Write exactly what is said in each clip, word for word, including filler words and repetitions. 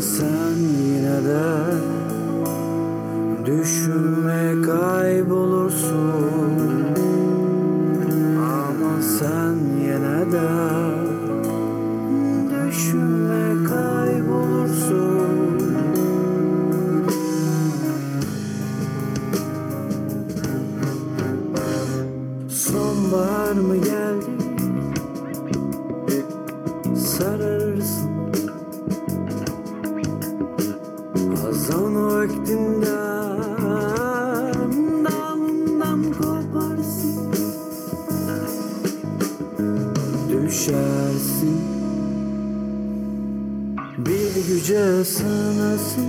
sen yine de düşünme, kaybolursun. Ama sen yine de düşünme, kaybolursun. Sonbahar mı geldi? Sararırsın azan vaktinden, damdan koparsın, düşersin bir güce sanasın.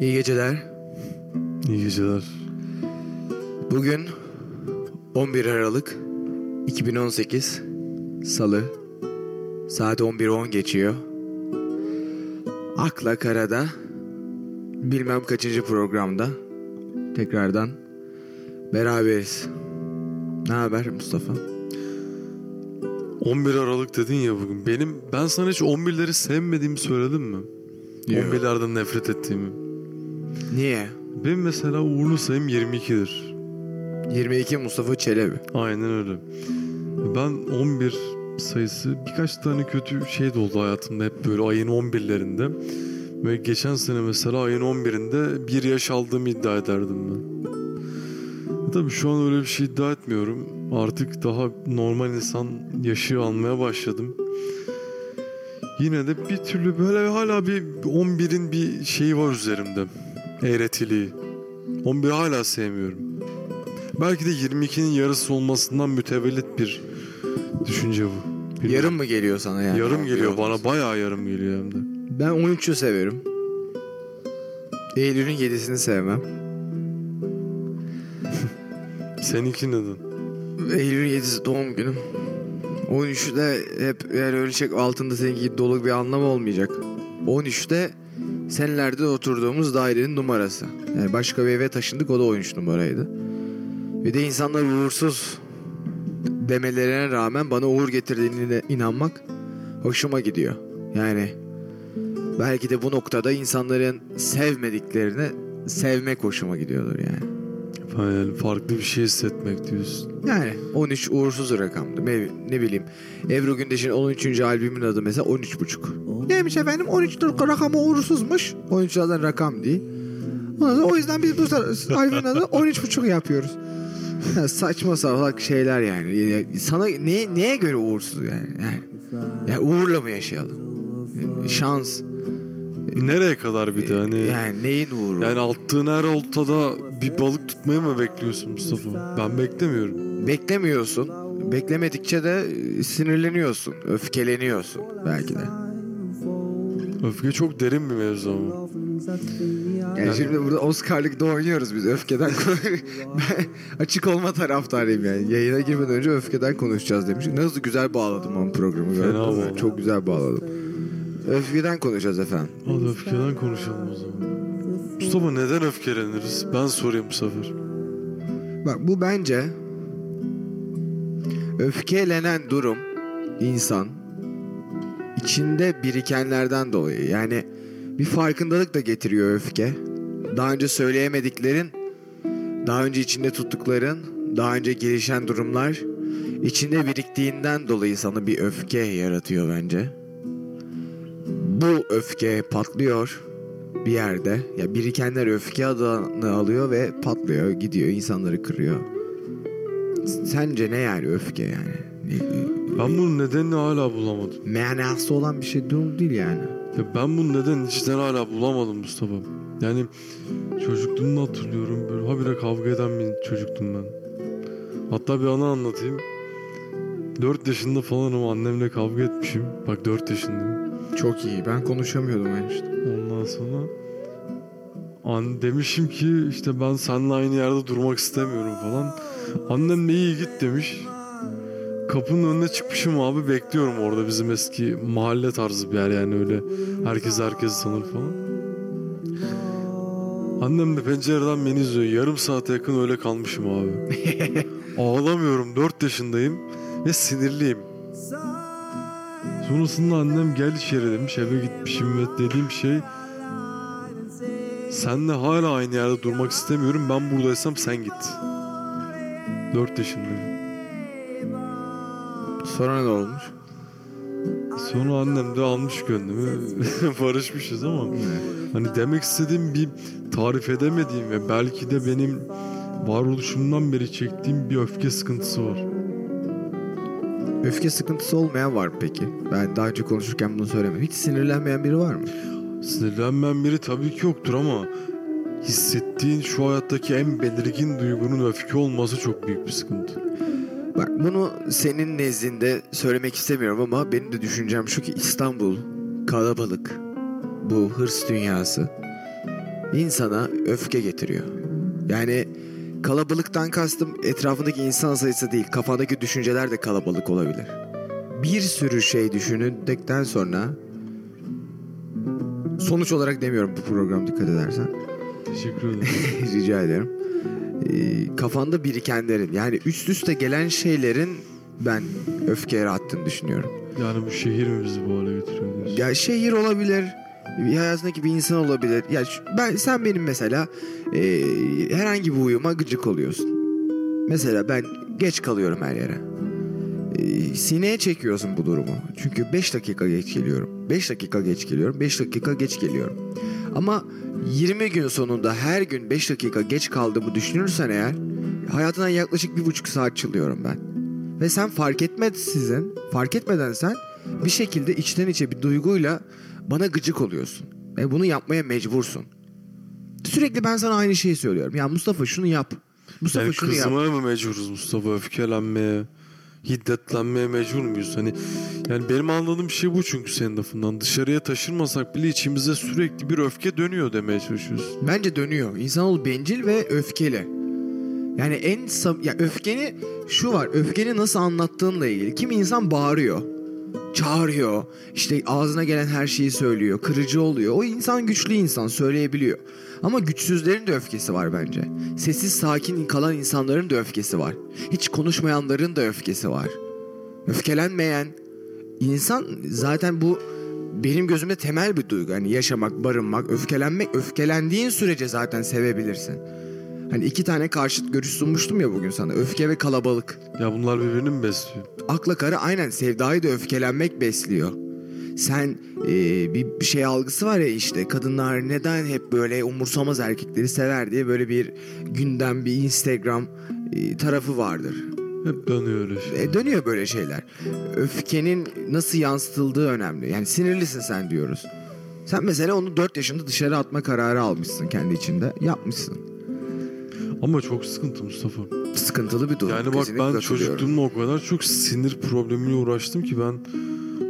İyi geceler. İyi geceler. Bugün on bir Aralık iki bin on sekiz Salı, saat on bir on geçiyor. Akla Karada bilmem kaçıncı programda tekrardan beraberiz. Ne haber Mustafa? on bir Aralık dedin ya bugün. Benim ben sana hiç on birleri sevmediğimi söyledim mi? Yo. on birlerden nefret ettiğimi. Niye? Benim mesela uğurlu sayım yirmi ikidir. yirmi iki Mustafa Çelebi. Aynen öyle. Ben on bir sayısı birkaç tane kötü şey de oldu hayatımda, hep böyle ayın on birlerinde. Ve geçen sene mesela ayın on birinde bir yaş aldığımı iddia ederdim ben. Tabii şu an öyle bir şey iddia etmiyorum. Artık daha normal insan yaşı almaya başladım. Yine de bir türlü böyle hala bir on birin bir şeyi var üzerimde. Eğretiliği. on biri hala sevmiyorum. Belki de yirmi ikinin yarısı olmasından mütevellit bir düşünce bu. Bilmiyorum. Yarım mı geliyor sana yani? Yarım geliyor bana, bayağı yarım geliyor hem de. Ben on üçü severim. Eylül'ün yedisini sevmem. Seninki neden? Eylül'ün yedisi doğum günüm. on üçte hep yani ölçek altında seninki dolu bir anlam olmayacak. on üçte senelerde oturduğumuz dairenin numarası. Yani başka bir eve taşındık, o da on üç numaraydı. Bir de insanlar uğursuz demelerine rağmen bana uğur getirdiğine inanmak hoşuma gidiyor. Yani belki de bu noktada insanların sevmediklerini sevmek hoşuma gidiyordur yani. Yani farklı bir şey hissetmek diyorsun. Yani on üç uğursuz rakamdı. Ne bileyim. Ebru Gündeş'in on üçüncü albümün adı mesela on üç buçuk. Neymiş efendim? on üç rakamı uğursuzmuş. on üç zaten rakam değil. O yüzden biz bu albümün adını on üç buçuk yapıyoruz. Yani saçma salak şeyler yani. Sana ne, neye göre uğursuz yani? Yani, yani uğurla mı yaşayalım? Yani şans. Nereye kadar bir de hani? Yani neyin uğuru? Yani attığın her oltada bir balık tutmayı mı bekliyorsun Mustafa? Ben beklemiyorum. Beklemiyorsun. Beklemedikçe de sinirleniyorsun. Öfkeleniyorsun belki de. Öfke çok derin bir mevzu ama. Yani, yani şimdi burada Oscar'lıkta oynuyoruz biz. Öfkeden ben açık olma taraftarıyım yani. Yayına girmeden önce öfkeden konuşacağız demiş. Nasıl güzel bağladım ben programı. Fena çok güzel bağladım. Öfkeden konuşacağız efendim. Hadi öfkeden konuşalım o zaman. Mustafa neden öfkeleniriz? Ben sorayım bu sefer. Bak bu bence öfkelenen durum insan içinde birikenlerden dolayı. Yani bir farkındalık da getiriyor öfke. Daha önce söyleyemediklerin, daha önce içinde tuttukların, daha önce gelişen durumlar içinde biriktiğinden dolayı sana bir öfke yaratıyor bence. Bu öfke patlıyor bir yerde. Ya birikenler öfke adını alıyor ve patlıyor, gidiyor, insanları kırıyor. Sence ne yani öfke yani? Ben bunun nedenini hala bulamadım. Manası olan bir şey değil yani. Ya ben bunun nedenini içten hala bulamadım Mustafa. Yani çocukluğumu hatırlıyorum. Böyle habire kavga eden bir çocuktum ben. Hatta bir anı anlatayım. dört yaşında falanım, annemle kavga etmişim. Bak dört yaşındayım. Çok iyi. Ben konuşamıyordum ben işte. Ondan sonra an demişim ki işte ben seninle aynı yerde durmak istemiyorum falan. Annem de iyi git demiş. Kapının önüne çıkmışım abi, bekliyorum orada, bizim eski mahalle tarzı bir yer yani, öyle herkes herkesi tanır falan. Annem de pencereden beni izliyor. Yarım saate yakın öyle kalmışım abi. Ağlamıyorum. dört yaşındayım ve sinirliyim. Sonrasında annem gel içeri demiş, eve gitmişim ve dediğim şey senle hala aynı yerde durmak istemiyorum, ben buradaysam sen git. dört yaşındayım. Sonra ne olmuş? Sonra annem de almış gönlümü, barışmışız ama hani demek istediğim, bir tarif edemediğim ve belki de benim varoluşumdan beri çektiğim bir öfke sıkıntısı var. Öfke sıkıntısı olmayan var mı peki? Ben daha önce konuşurken bunu söylemedim. Hiç sinirlenmeyen biri var mı? Sinirlenmeyen biri tabii ki yoktur ama hissettiğin şu hayattaki en belirgin duygunun öfke olması çok büyük bir sıkıntı. Bak bunu senin nezdinde söylemek istemiyorum ama benim de düşüncem şu ki İstanbul, kalabalık, bu hırs dünyası insana öfke getiriyor. Yani kalabalıktan kastım etrafındaki insan sayısı değil, kafandaki düşünceler de kalabalık olabilir. Bir sürü şey düşündükten sonra, sonuç olarak demiyorum bu program, dikkat edersen. Teşekkür ederim. Rica ederim. Ee, kafanda birikenlerin, yani üst üste gelen şeylerin ben öfkeye attığını düşünüyorum. Yani bu şehir mi bizi bu hale getiriyor diyorsun? Ya şehir olabilir. Hayatındaki bir insan olabilir. Ya ben, sen benim mesela e, herhangi bir uyuma gıcık oluyorsun. Mesela ben geç kalıyorum her yere. E, sineye çekiyorsun bu durumu. Çünkü beş dakika geç geliyorum. beş dakika geç geliyorum. beş dakika geç geliyorum. Ama yirmi gün sonunda her gün beş dakika geç kaldığımı düşünürsen eğer, hayatından yaklaşık bir buçuk saat çılıyorum ben. Ve sen fark etmedsizin, fark etmeden sen bir şekilde içten içe bir duyguyla bana gıcık oluyorsun. E bunu yapmaya mecbursun. Sürekli ben sana aynı şeyi söylüyorum. Ya Mustafa şunu yap. Mustafa yani şunu yap. Kızmaya mı mecburuz Mustafa? Öfkelenmeye, hiddetlenmeye mecbur muyuz? Hani yani benim anladığım şey bu, çünkü senin lafından. Dışarıya taşırmasak bile içimize sürekli bir öfke dönüyor demeye çalışıyorsun. Bence dönüyor. İnsanoğlu bencil ve öfkeli. Yani en ya öfkeni şu var. Öfkeni nasıl anlattığınla ilgili. Kimi insan bağırıyor, çağırıyor, işte ağzına gelen her şeyi söylüyor, kırıcı oluyor. O insan güçlü insan, söyleyebiliyor. Ama güçsüzlerin de öfkesi var bence. Sessiz sakin kalan insanların da öfkesi var. Hiç konuşmayanların da öfkesi var. Öfkelenmeyen insan zaten bu benim gözümde temel bir duygu. Hani yaşamak, barınmak, öfkelenmek. Öfkelendiğin sürece zaten sevebilirsin. Hani iki tane karşıt görüş sunmuştum ya bugün sana. Öfke ve kalabalık. Ya bunlar birbirini mi besliyor? Akla karı aynen, sevdayı da öfkelenmek besliyor. Sen e, bir şey algısı var ya işte, kadınlar neden hep böyle umursamaz erkekleri sever diye böyle bir gündem, bir Instagram e, tarafı vardır. Hep dönüyor öyle şeyler. E, dönüyor böyle şeyler. Öfkenin nasıl yansıtıldığı önemli. Yani sinirlisin sen diyoruz. Sen mesela onu dört yaşında dışarı atma kararı almışsın kendi içinde. Yapmışsın. Ama çok sıkıntı Mustafa. Sıkıntılı bir durum. Yani bak, kesinlikle ben çocukluğumda o kadar çok sinir problemiyle uğraştım ki ben...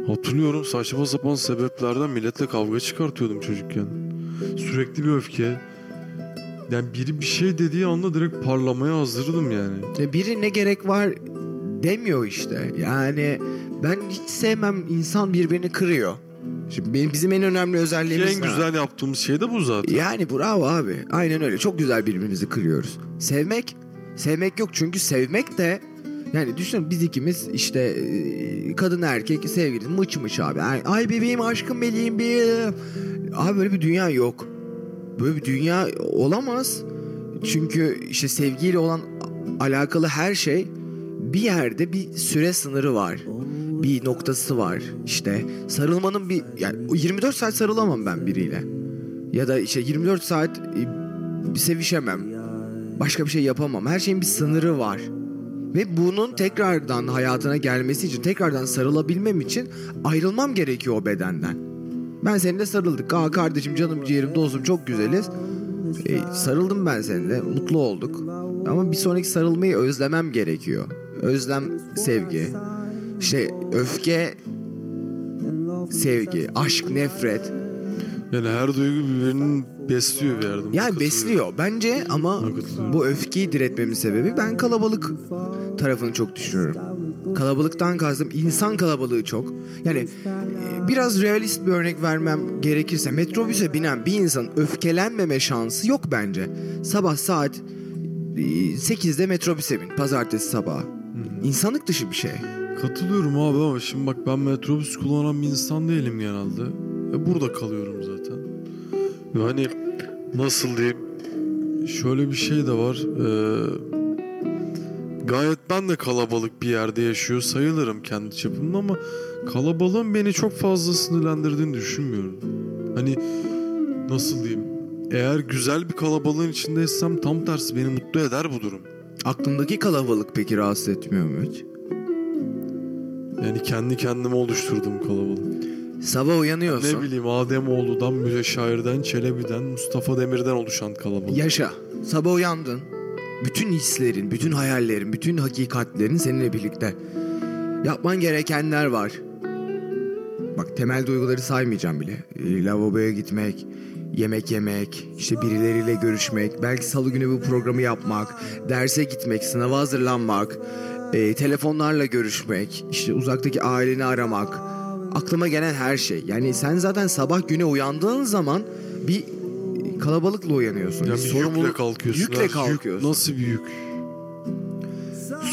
Hatırlıyorum, saçma sapan sebeplerden milletle kavga çıkartıyordum çocukken. Sürekli bir öfke. Yani biri bir şey dediği anda direkt parlamaya hazırdım yani. Ya biri ne gerek var demiyor işte. Yani ben hiç sevmem, insan birbirini kırıyor. Şimdi benim, bizim en önemli özelliğimiz en var. Güzel yaptığımız şey de bu zaten. Yani bravo abi, aynen öyle, çok güzel birbirimizi kırıyoruz. Sevmek, sevmek yok çünkü sevmek de... Yani düşünün, biz ikimiz işte kadın erkek sevgili mıç mıç abi. Ay bebeğim, aşkım, meleğim bir... Abi böyle bir dünya yok. Böyle bir dünya olamaz. Çünkü işte sevgiyle olan alakalı her şey bir yerde bir süre sınırı var. Bir noktası var işte. Sarılmanın bir... Yani yirmi dört saat sarılamam ben biriyle. Ya da işte yirmi dört saat sevişemem. Başka bir şey yapamam. Her şeyin bir sınırı var. Ve bunun tekrardan hayatına gelmesi için, tekrardan sarılabilmem için ayrılmam gerekiyor o bedenden. Ben seninle sarıldık. Aa kardeşim, canım, ciğerim, dostum, çok güzeliz. E, sarıldım ben seninle. Mutlu olduk. Ama bir sonraki sarılmayı özlemem gerekiyor. Özlem sevgi. İşte öfke sevgi. Aşk, nefret. Yani her duygu birbirini besliyor bir yerde. Yani besliyor bence ama bu öfkeyi diretmemin sebebi, ben kalabalık tarafını çok düşünüyorum. Kalabalıktan kastım insan kalabalığı çok. Yani biraz realist bir örnek vermem gerekirse, metrobüse binen bir insanın öfkelenmeme şansı yok bence. Sabah saat sekizde metrobüse bin, pazartesi sabahı. İnsanlık dışı bir şey. Katılıyorum abi ama şimdi bak, ben metrobüs kullanan bir insan değilim genelde. Burada kalıyorum zaten. Ve hani nasıl diyeyim, şöyle bir şey de var. Ee, gayet ben de kalabalık bir yerde yaşıyor sayılırım kendi çapımda ama kalabalığın beni çok fazla sinirlendirdiğini düşünmüyorum. Hani nasıl diyeyim, eğer güzel bir kalabalığın içindeysem tam tersi beni mutlu eder bu durum. Aklımdaki kalabalık peki rahatsız etmiyor mu hiç? Yani kendi kendime oluşturduğum kalabalık. Sabah uyanıyorsun. Ne bileyim, Ademoğlu'dan, Müteşair'den, Çelebi'den, Mustafa Demir'den oluşan kalabalık. Yaşa. Sabah uyandın. Bütün hislerin, bütün hayallerin, bütün hakikatlerin seninle birlikte. Yapman gerekenler var. Bak, temel duyguları saymayacağım bile. Lavaboya gitmek, yemek yemek, işte birileriyle görüşmek, belki salı günü bu programı yapmak, derse gitmek, sınava hazırlanmak, e, telefonlarla görüşmek, işte uzaktaki aileni aramak. Aklıma gelen her şey. Yani sen zaten sabah güne uyandığın zaman bir kalabalıkla uyanıyorsun. Yani bir sorumluluk, yükle kalkıyorsun. Yükle kalkıyorsun. Yük, nasıl bir yük?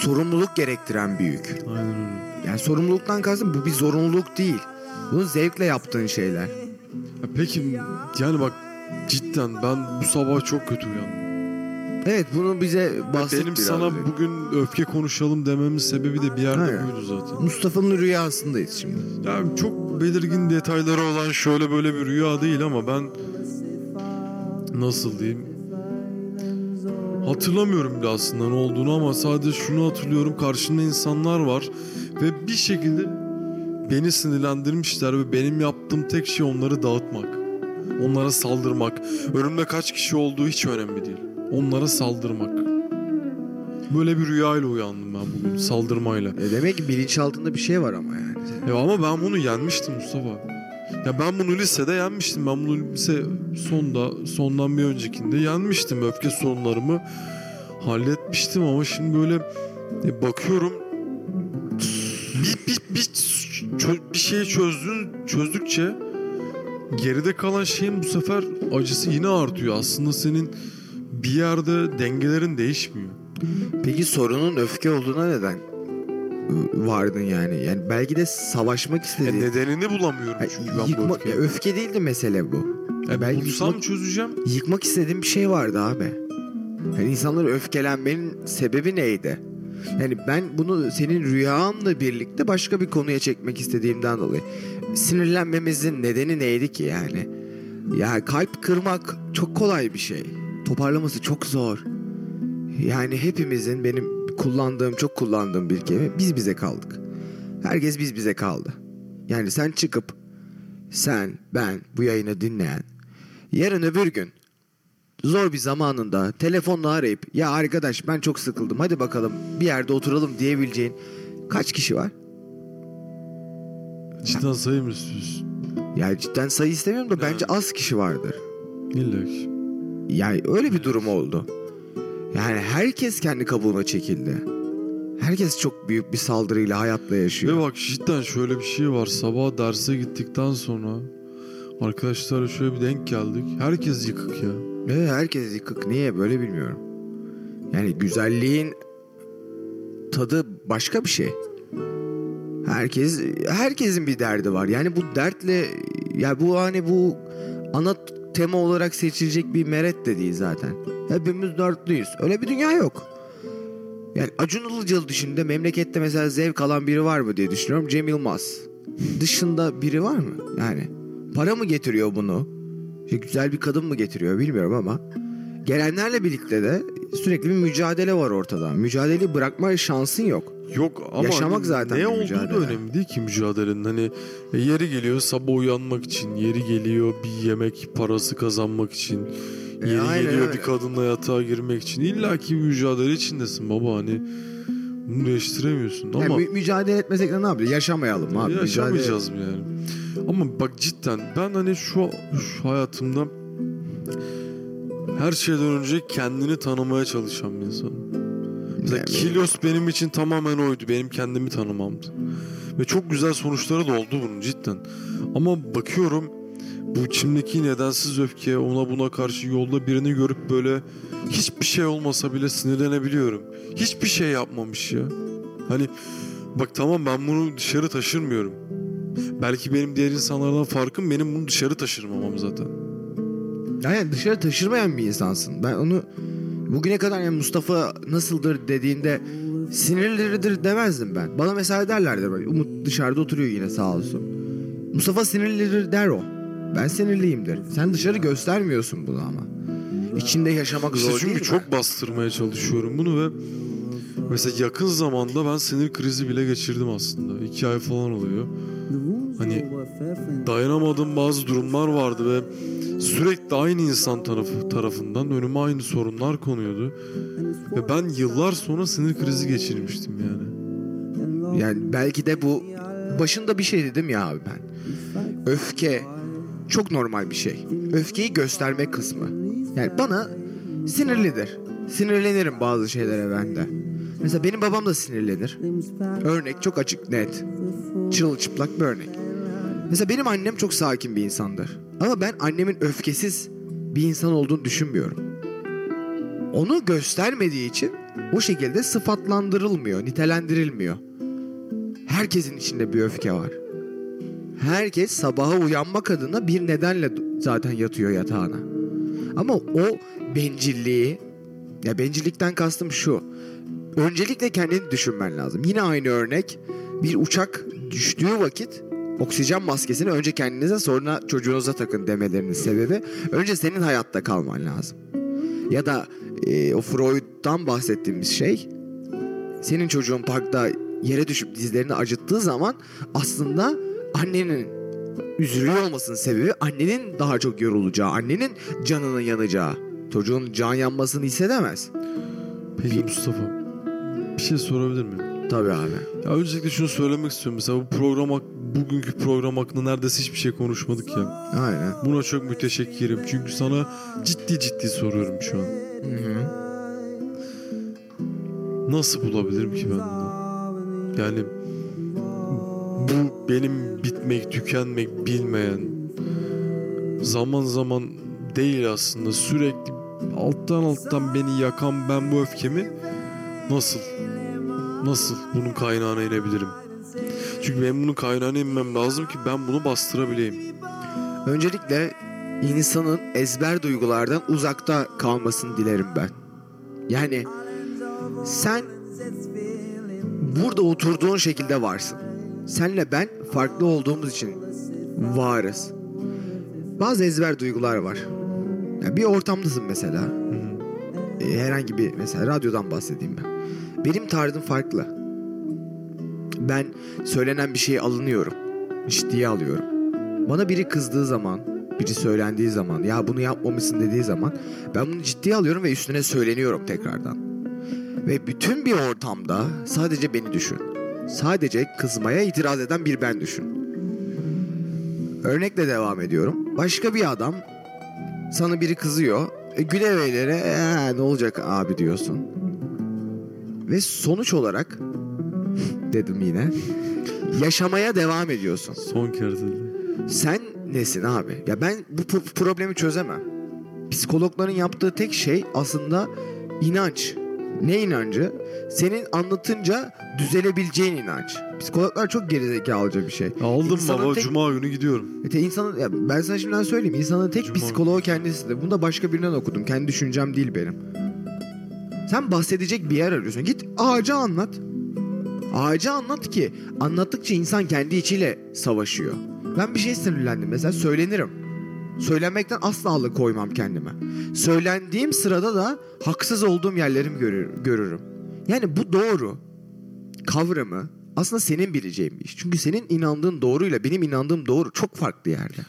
Sorumluluk gerektiren bir yük. Aynen. Yani sorumluluktan kastım, bu bir zorunluluk değil. Bunu zevkle yaptığın şeyler. Ya peki yani bak, cidden ben bu sabah çok kötü uyandım. Evet, bunu bize bahset. Benim sana direkt bugün öfke konuşalım dememin sebebi de bir yerde Hayır. buydu zaten. Mustafa'nın rüyasındayız şimdi. Yani çok belirgin detayları olan şöyle böyle bir rüya değil ama ben nasıl diyeyim, hatırlamıyorum bile aslında ne olduğunu ama sadece şunu hatırlıyorum: karşında insanlar var ve bir şekilde beni sinirlendirmişler ve benim yaptığım tek şey onları dağıtmak, onlara saldırmak. Önümde kaç kişi olduğu hiç önemli değil. Onlara saldırmak. Böyle bir rüyayla uyandım ben bugün. Saldırmayla. E demek ki bilinçaltında bir şey var ama yani. Ya ama ben bunu yenmiştim Mustafa. Ya ben bunu lisede yenmiştim. Ben bunu lise sonda, sondan bir öncekinde yenmiştim. Öfke sorunlarımı halletmiştim ama şimdi böyle e, bakıyorum bir, bir, bir, çö- bir şeyi çözdün, çözdükçe geride kalan şeyin bu sefer acısı yine artıyor. Aslında senin bir yerde dengelerin değişmiyor. Peki sorunun öfke olduğuna neden vardın yani. Yani belki de savaşmak istediğin. E nedenini bulamıyorum çünkü yani ben yıkma, bu öfkeyi. Öfke değildi mesele bu. Yani belki bulsam yıkmak, çözeceğim. Yıkmak istediğim bir şey vardı abi. Yani insanlar öfkelenmenin sebebi neydi? Yani ben bunu senin rüyanla birlikte başka bir konuya çekmek istediğimden dolayı. Sinirlenmemizin nedeni neydi ki yani? Ya kalp kırmak çok kolay bir şey. Toparlaması çok zor. Yani hepimizin, benim kullandığım, çok kullandığım bir kelime, biz bize kaldık. Herkes biz bize kaldı. Yani sen çıkıp, sen, ben, bu yayını dinleyen, yarın öbür gün zor bir zamanında telefonla arayıp ya arkadaş ben çok sıkıldım hadi bakalım bir yerde oturalım diyebileceğin kaç kişi var? Cidden sayı mı istiyorsun? Ya cidden sayı istemiyorum da yani. Bence az kişi vardır. İlla ki. Yani öyle bir durum oldu. Yani herkes kendi kabuğuna çekildi. Herkes çok büyük bir saldırıyla hayatla yaşıyor. Ve bak cidden şöyle bir şey var. Sabah derse gittikten sonra arkadaşlarla şöyle bir denk geldik. Herkes yıkık ya. Evet, herkes yıkık. Niye böyle bilmiyorum. Yani güzelliğin tadı başka bir şey. Herkes herkesin bir derdi var. Yani bu dertle ya yani bu hani bu ana tema olarak seçilecek bir meret de değil zaten. Hepimiz dertliyiz. Öyle bir dünya yok. Yani Acun Ilıcalı dışında memlekette mesela zevk alan biri var mı diye düşünüyorum. Cemil Mas dışında biri var mı? Yani para mı getiriyor bunu? Güzel bir kadın mı getiriyor bilmiyorum ama gelenlerle birlikte de sürekli bir mücadele var ortada. Mücadeleyi bırakma şansın yok. Yok ama yaşamak zaten ne olduğu mücadele. Da önemli değil ki mücadelenin. Hani yeri geliyor sabah uyanmak için, yeri geliyor bir yemek parası kazanmak için, yeri e, aynen, geliyor öyle. Bir kadınla yatağa girmek için. İlla ki mücadele içindesin baba hani bunu değiştiremiyorsun ama. Yani, mücadele etmesek de ne yapacağız? Yaşamayalım abi. Yaşamayacağız mı yani? Ama bak cidden ben hani şu, şu hayatımda her şeyden önce kendini tanımaya çalışan bir insanım. Mesela Kilos benim için tamamen oydu. Benim kendimi tanımamdı. Ve çok güzel sonuçları da oldu bunun cidden. Ama bakıyorum bu içimdeki nedensiz öfke, ona buna karşı yolda birini görüp böyle hiçbir şey olmasa bile sinirlenebiliyorum. Hiçbir şey yapmamış ya. Hani bak tamam ben bunu dışarı taşırmıyorum. Belki benim diğer insanlardan farkım benim bunu dışarı taşırmamam zaten. Yani dışarı taşırmayan bir insansın. Ben onu bugüne kadar yani Mustafa nasıldır dediğinde sinirlidir demezdim ben. Bana mesela derlerdi. Bak, Umut dışarıda oturuyor yine sağ olsun. Mustafa sinirlidir der o. Ben sinirliyimdir. Sen dışarı göstermiyorsun bunu ama. İçinde yaşamak işte zor değil mi? Çünkü çok bastırmaya çalışıyorum bunu ve mesela yakın zamanda ben sinir krizi bile geçirdim aslında. İki ay falan oluyor. Hani dayanamadığım bazı durumlar vardı ve sürekli aynı insan tarafı, tarafından önüme aynı sorunlar konuyordu. Ve ben yıllar sonra sinir krizi geçirmiştim yani. Yani belki de bu başında bir şey dedim ya abi ben. Öfke çok normal bir şey. Öfkeyi gösterme kısmı. Yani bana sinirlidir. Sinirlenirim bazı şeylere ben de. Mesela benim babam da sinirlenir. Örnek çok açık, net. Çırılçıplak bir örnek. Mesela benim annem çok sakin bir insandır. Ama ben annemin öfkesiz bir insan olduğunu düşünmüyorum. Onu göstermediği için o şekilde sıfatlandırılmıyor, nitelendirilmiyor. Herkesin içinde bir öfke var. Herkes sabaha uyanmak adına bir nedenle zaten yatıyor yatağına. Ama o bencilliği, ya bencillikten kastım şu. Öncelikle kendini düşünmen lazım. Yine aynı örnek. Bir uçak düştüğü vakit oksijen maskesini önce kendinize sonra çocuğunuza takın demelerinin sebebi önce senin hayatta kalman lazım. Ya da e, o Freud'dan bahsettiğimiz şey senin çocuğun parkta yere düşüp dizlerini acıttığı zaman aslında annenin üzülüyor olmasının sebebi annenin daha çok yorulacağı, annenin canının yanacağı. Çocuğun can yanmasını hissedemez. Peki bir... Mustafa bir şey sorabilir miyim? Tabii abi. Ya öncelikle şunu söylemek istiyorum. Mesela bu program bugünkü program hakkında neredeyse hiçbir şey konuşmadık ya. Aynen. Buna çok müteşekkirim. Çünkü sana ciddi ciddi soruyorum şu an. Hı hı. Nasıl bulabilirim ki ben bunu? Yani bu benim bitmek, tükenmek bilmeyen zaman zaman değil aslında sürekli alttan alttan beni yakan ben bu öfkemi nasıl nasıl bunun kaynağına inebilirim? Çünkü benim bunun kaynağına inmem lazım ki ben bunu bastırabileyim. Öncelikle insanın ezber duygulardan uzakta kalmasını dilerim ben. Yani sen burada oturduğun şekilde varsın. Senle ben farklı olduğumuz için varız. Bazı ezber duygular var. Yani bir ortamdasın mesela. Herhangi bir, mesela radyodan bahsedeyim ben. Benim tarzım farklı. Ben söylenen bir şeye alınıyorum. Ciddiye alıyorum. Bana biri kızdığı zaman, biri söylendiği zaman, ya bunu yapmamışsın dediği zaman ben bunu ciddiye alıyorum ve üstüne söyleniyorum tekrardan. Ve bütün bir ortamda sadece beni düşün. Sadece kızmaya itiraz eden bir ben düşün. Örnekle devam ediyorum. Başka bir adam, sana biri kızıyor. E, güleveylere ee, ne olacak abi diyorsun. Ve sonuç olarak dedim yine yaşamaya devam ediyorsun. Son kere dedim. Sen nesin abi? Ya ben bu p- problemi çözemem. Psikologların yaptığı tek şey aslında inanç. Ne inancı? Senin anlatınca düzelebileceğin inanç. Psikologlar çok gerizekalıca bir şey. Aldım baba tek... cuma günü gidiyorum. E insanın... ya ben sana şimdiden söyleyeyim. İnsanın tek cuma psikoloğu kendisi de. Bunu da başka birinden okudum. Kendi düşüncem değil benim. Sen bahsedecek bir yer arıyorsun. Git ağaca anlat. Ağaca anlat ki anlattıkça insan kendi içiyle savaşıyor. Ben bir şey sinirlendim mesela, söylenirim. Söylenmekten asla alıkoymam kendime. Söylendiğim sırada da haksız olduğum yerlerimi görürüm. Yani bu doğru kavramı aslında senin bileceğin bir iş. Çünkü senin inandığın doğruyla benim inandığım doğru çok farklı yerde.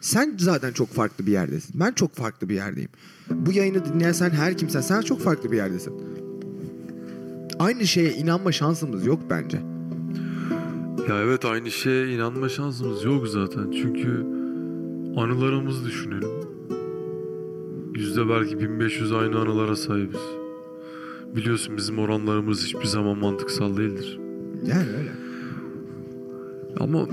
Sen zaten çok farklı bir yerdesin. Ben çok farklı bir yerdeyim. Bu yayını dinleyen sen, her kimsen, sen çok farklı bir yerdesin. Aynı şeye inanma şansımız yok bence. Ya evet, aynı şeye inanma şansımız yok zaten. Çünkü anılarımızı düşünelim. Yüzde belki bin beş yüz aynı anılara sahibiz. Biliyorsun bizim oranlarımız hiçbir zaman mantıksal değildir. Yani öyle. Ama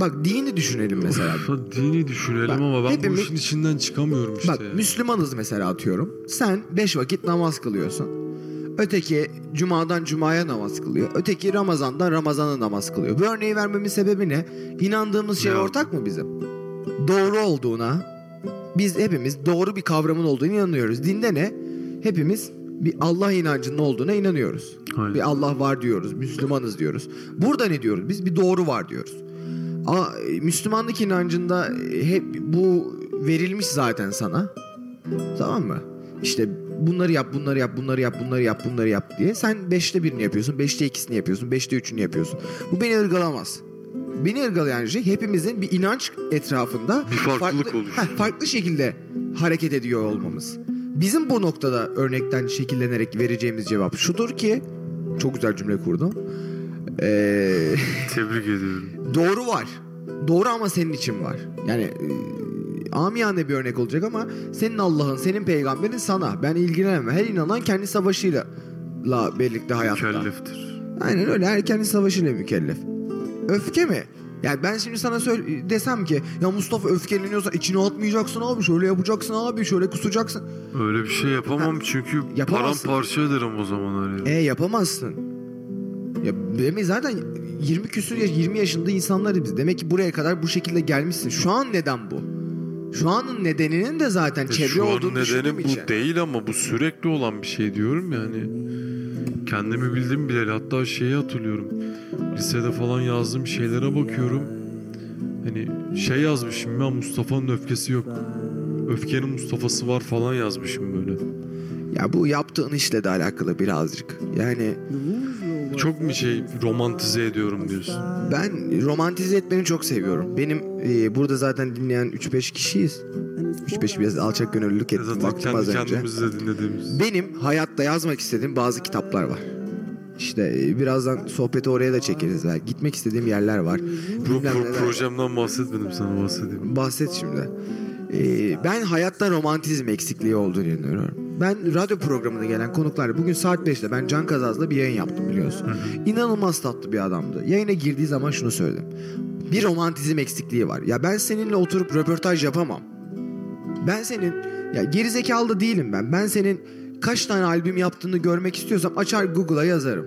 bak dini düşünelim mesela. Of, dini düşünelim bak, ama ben hepimiz... bu işin içinden çıkamıyorum işte. Bak yani. Müslümanız mesela atıyorum. Sen beş vakit namaz kılıyorsun. Öteki cumadan cumaya namaz kılıyor. Öteki ramazandan ramazana namaz kılıyor. Bu örneği vermemin sebebi ne? İnandığımız şey ya. Ortak mı bizim? Doğru olduğuna, biz hepimiz doğru bir kavramın olduğuna inanıyoruz. Dinde ne? Hepimiz bir Allah inancının olduğuna inanıyoruz. Hayır. Bir Allah var diyoruz, Müslümanız diyoruz. Burada ne diyoruz? Biz bir doğru var diyoruz. Ama Müslümanlık inancında hep bu verilmiş zaten sana. Tamam mı? İşte bunları yap, bunları yap, bunları yap, bunları yap, bunları yap diye. Sen beşte birini yapıyorsun, beşte ikisini yapıyorsun, beşte üçünü yapıyorsun. Bu beni ırgalamaz. Beni ırgalayan şey hepimizin bir inanç etrafında bir farklılık farklı, olur. Heh, farklı şekilde hareket ediyor olmamız. Bizim bu noktada örnekten şekillenerek vereceğimiz cevap şudur ki, çok güzel cümle kurdum. Ee, Tebrik ederim. Doğru var. Doğru ama senin için var. Yani... amiyane bir örnek olacak ama senin Allah'ın, senin peygamberin sana. Ben ilgilenemem. Her inanan kendi savaşıyla la birlikte hayatta. Mükelleftir. Aynen öyle. Her kendi savaşıyla mükellef. Öfke mi? Yani ben şimdi sana söyle, desem ki ya Mustafa öfkeleniyorsa içine atmayacaksın abi. Şöyle yapacaksın abi. Şöyle kusacaksın. Öyle bir şey yapamam ha, çünkü paramparça ederim o zaman. Yani. E yapamazsın. Ya demek zaten yirmi küsur yaş, yirmi yaşında insanlar biz. Demek ki buraya kadar bu şekilde gelmişsin. Şu an neden bu? Şu anın nedeninin de zaten e çevre olduğunu düşündüğüm için. Şu an nedeni bu değil ama bu sürekli olan bir şey diyorum yani. Kendimi bildim bileli, hatta şeyi hatırlıyorum. Lisede falan yazdığım şeylere bakıyorum. Hani şey yazmışım ben, Mustafa'nın öfkesi yok. Öfkenin Mustafa'sı var falan yazmışım böyle. Ya bu yaptığın işle de alakalı birazcık. Yani... çok mu şey romantize ediyorum diyorsun? Ben romantize etmeni çok seviyorum. Benim e, burada zaten dinleyen üç beş kişiyiz. üç beş biraz alçak gönüllülük ettim. Zaten kendi kendimizi de dinlediğimiz. Benim hayatta yazmak istediğim bazı kitaplar var. İşte e, birazdan sohbeti oraya da çekeriz. Belki. Gitmek istediğim yerler var. Bu pro- projemden bahsetmedim sana, bahsedeyim. Bahset şimdi. E, ben hayatta romantizm eksikliği olduğunu inanıyorum. Ben radyo programına gelen konuklarla bugün saat beşte ben Can Kazaz'la bir yayın yaptım biliyorsun. İnanılmaz tatlı bir adamdı. Yayına girdiği zaman şunu söyledim. Bir romantizm eksikliği var. Ya ben seninle oturup röportaj yapamam. Ben senin, ya gerizekalı da değilim ben. Ben senin kaç tane albüm yaptığını görmek istiyorsam açar Google'a yazarım.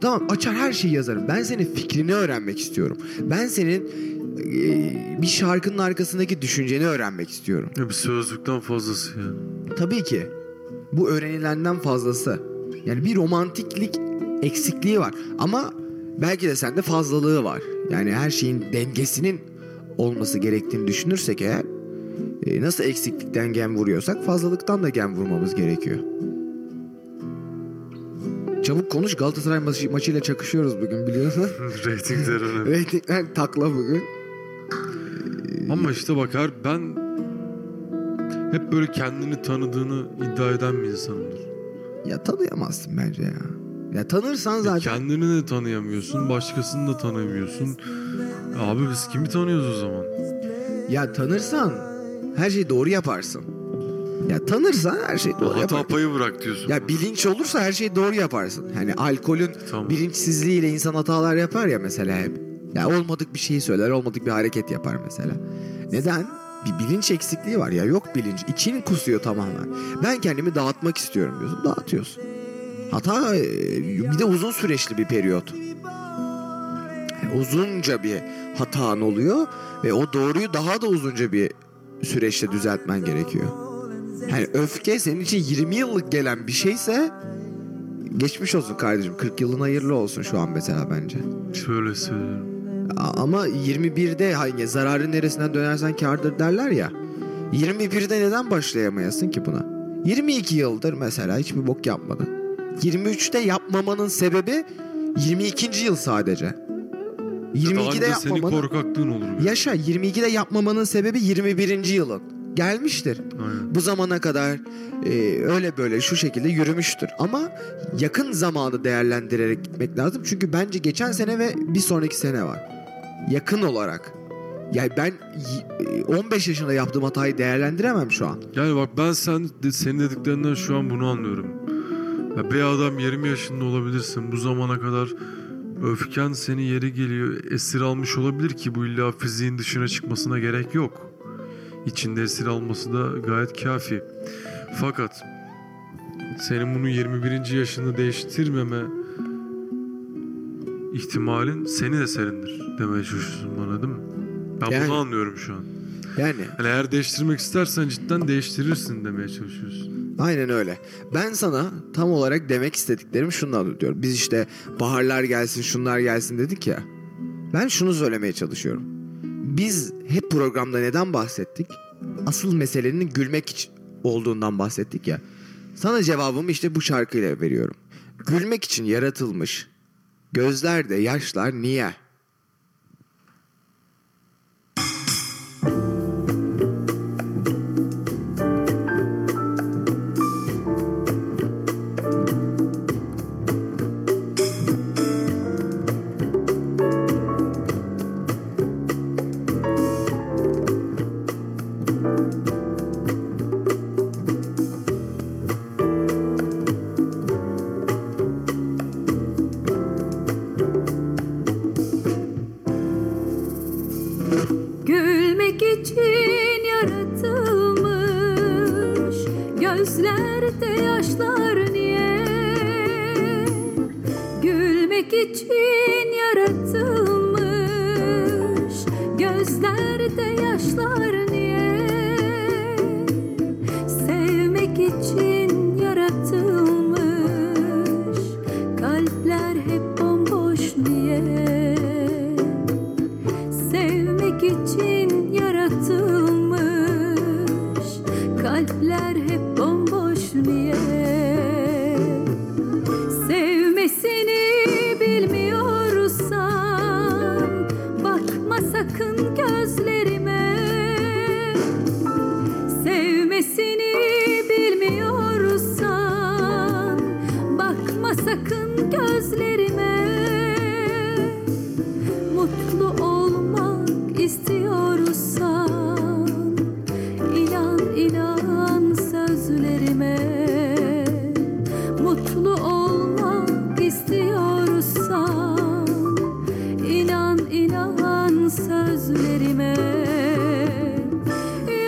Tamam, açar her şeyi yazarım. Ben senin fikrini öğrenmek istiyorum. Ben senin e, bir şarkının arkasındaki düşünceni öğrenmek istiyorum. Ya bir sözlükten fazlası ya. Tabii ki. Bu öğrenilenden fazlası. Yani bir romantiklik eksikliği var. Ama belki de sende fazlalığı var. Yani her şeyin dengesinin olması gerektiğini düşünürsek eğer, nasıl eksiklikten gem vuruyorsak fazlalıktan da gem vurmamız gerekiyor. Çabuk konuş, Galatasaray maçı, maçıyla çakışıyoruz bugün, biliyorsun. Ratingler önemli. Ratingler takla bugün. Ama işte bak, her, ben hep böyle kendini tanıdığını iddia eden bir insanımdır. Ya tanıyamazsın bence ya. Ya tanırsan zaten. Ya kendini de tanıyamıyorsun, başkasını da tanıyamıyorsun. Abi biz kimi tanıyoruz o zaman? Ya tanırsan her şeyi doğru yaparsın. Ya tanırsan her şeyi doğru yaparsın. Hata payı bırak diyorsun. Ya bilinç olursa her şeyi doğru yaparsın. Hani alkolün tamam. bilinçsizliğiyle insan hatalar yapar ya mesela hep. Ya olmadık bir şeyi söyler, olmadık bir hareket yapar mesela. Neden? Bir bilinç eksikliği var ya, yok bilinç. İçin kusuyor tamamen. Ben kendimi dağıtmak istiyorum diyorsun, dağıtıyorsun. Hata bir de uzun süreçli bir periyot. Yani uzunca bir hatan oluyor ve o doğruyu daha da uzunca bir süreçte düzeltmen gerekiyor. Yani öfke senin için yirmi yıllık gelen bir şeyse geçmiş olsun kardeşim. kırk yılın hayırlı olsun şu an mesela bence. Şöyle söylüyorum. Ama yirmi birde hani zararın neresinden dönersen kârdır derler ya. yirmi birde neden başlayamayasın ki buna? yirmi iki yıldır mesela hiçbir bok yapmadın. yirmi üçte yapmamanın sebebi yirmi ikinci yıl sadece. yirmi ikide yapmamanın korkaklığın olur. Yani. Yaşa, yirmi ikide yapmamanın sebebi yirmi birinci yılın gelmiştir. Aynen. Bu zamana kadar e, öyle böyle şu şekilde yürümüştür. Ama yakın zamanı değerlendirerek gitmek lazım. Çünkü bence geçen sene ve bir sonraki sene var. Yakın olarak. Yani ben on beş yaşında yaptığım hatayı değerlendiremem şu an. Yani bak ben sen senin dediklerinden şu an bunu anlıyorum. Ya bir adam yirmi yaşında olabilirsin, bu zamana kadar öfken seni yeri geliyor esir almış olabilir ki bu illa fiziğin dışına çıkmasına gerek yok. İçinde esir alması da gayet kafi. Fakat senin bunu yirmi birinci yaşında değiştirmeme ihtimalin seni de serindir demeye çalışıyorsun bana, değil mi? Ben yani, bunu anlıyorum şu an. Yani. yani eğer değiştirmek istersen cidden değiştirirsin demeye çalışıyorsun. Aynen öyle. Ben sana tam olarak demek istediklerim şundan diyorum. Biz işte baharlar gelsin, şunlar gelsin dedik ya. Ben şunu söylemeye çalışıyorum. Biz hep programda neden bahsettik? Asıl meselenin gülmek olduğundan bahsettik ya. Sana cevabımı işte bu şarkıyla veriyorum. Gülmek için yaratılmış gözlerde yaşlar niye?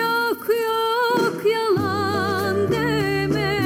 Yok yok yalan deme,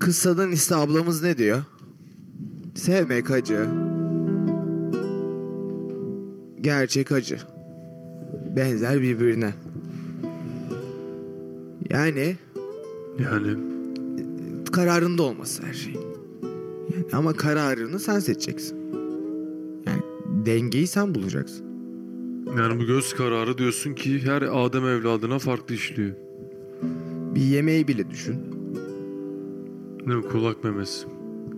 Kısadan iste ablamız ne diyor? Sevmek acı. Gerçek acı. Benzer birbirine. Yani... Yani... Kararında olması her şey. Yani ama kararını sen seçeceksin. Yani dengeyi sen bulacaksın. Yani bu göz kararı diyorsun ki her Adem evladına farklı işliyor. Bir yemeği bile düşün. Ne kulak memesi.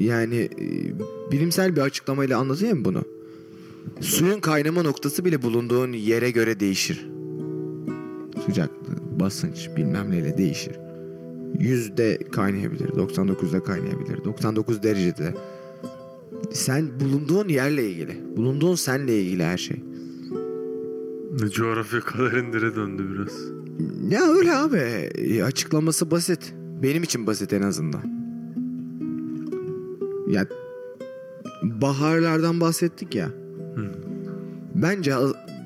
Yani bilimsel bir açıklamayla anlatayım mı bunu? Suyun kaynama noktası bile bulunduğun yere göre değişir. Sıcaklığı, basınç bilmem neyle değişir. Yüzde kaynayabilir, doksan dokuzda kaynayabilir, doksan dokuz derecede. Sen bulunduğun yerle ilgili, bulunduğun senle ilgili her şey. Coğrafya kadar indire döndü biraz. Ya öyle abi, açıklaması basit. Benim için basit en azından. Ya baharlardan bahsettik ya. Hı. Bence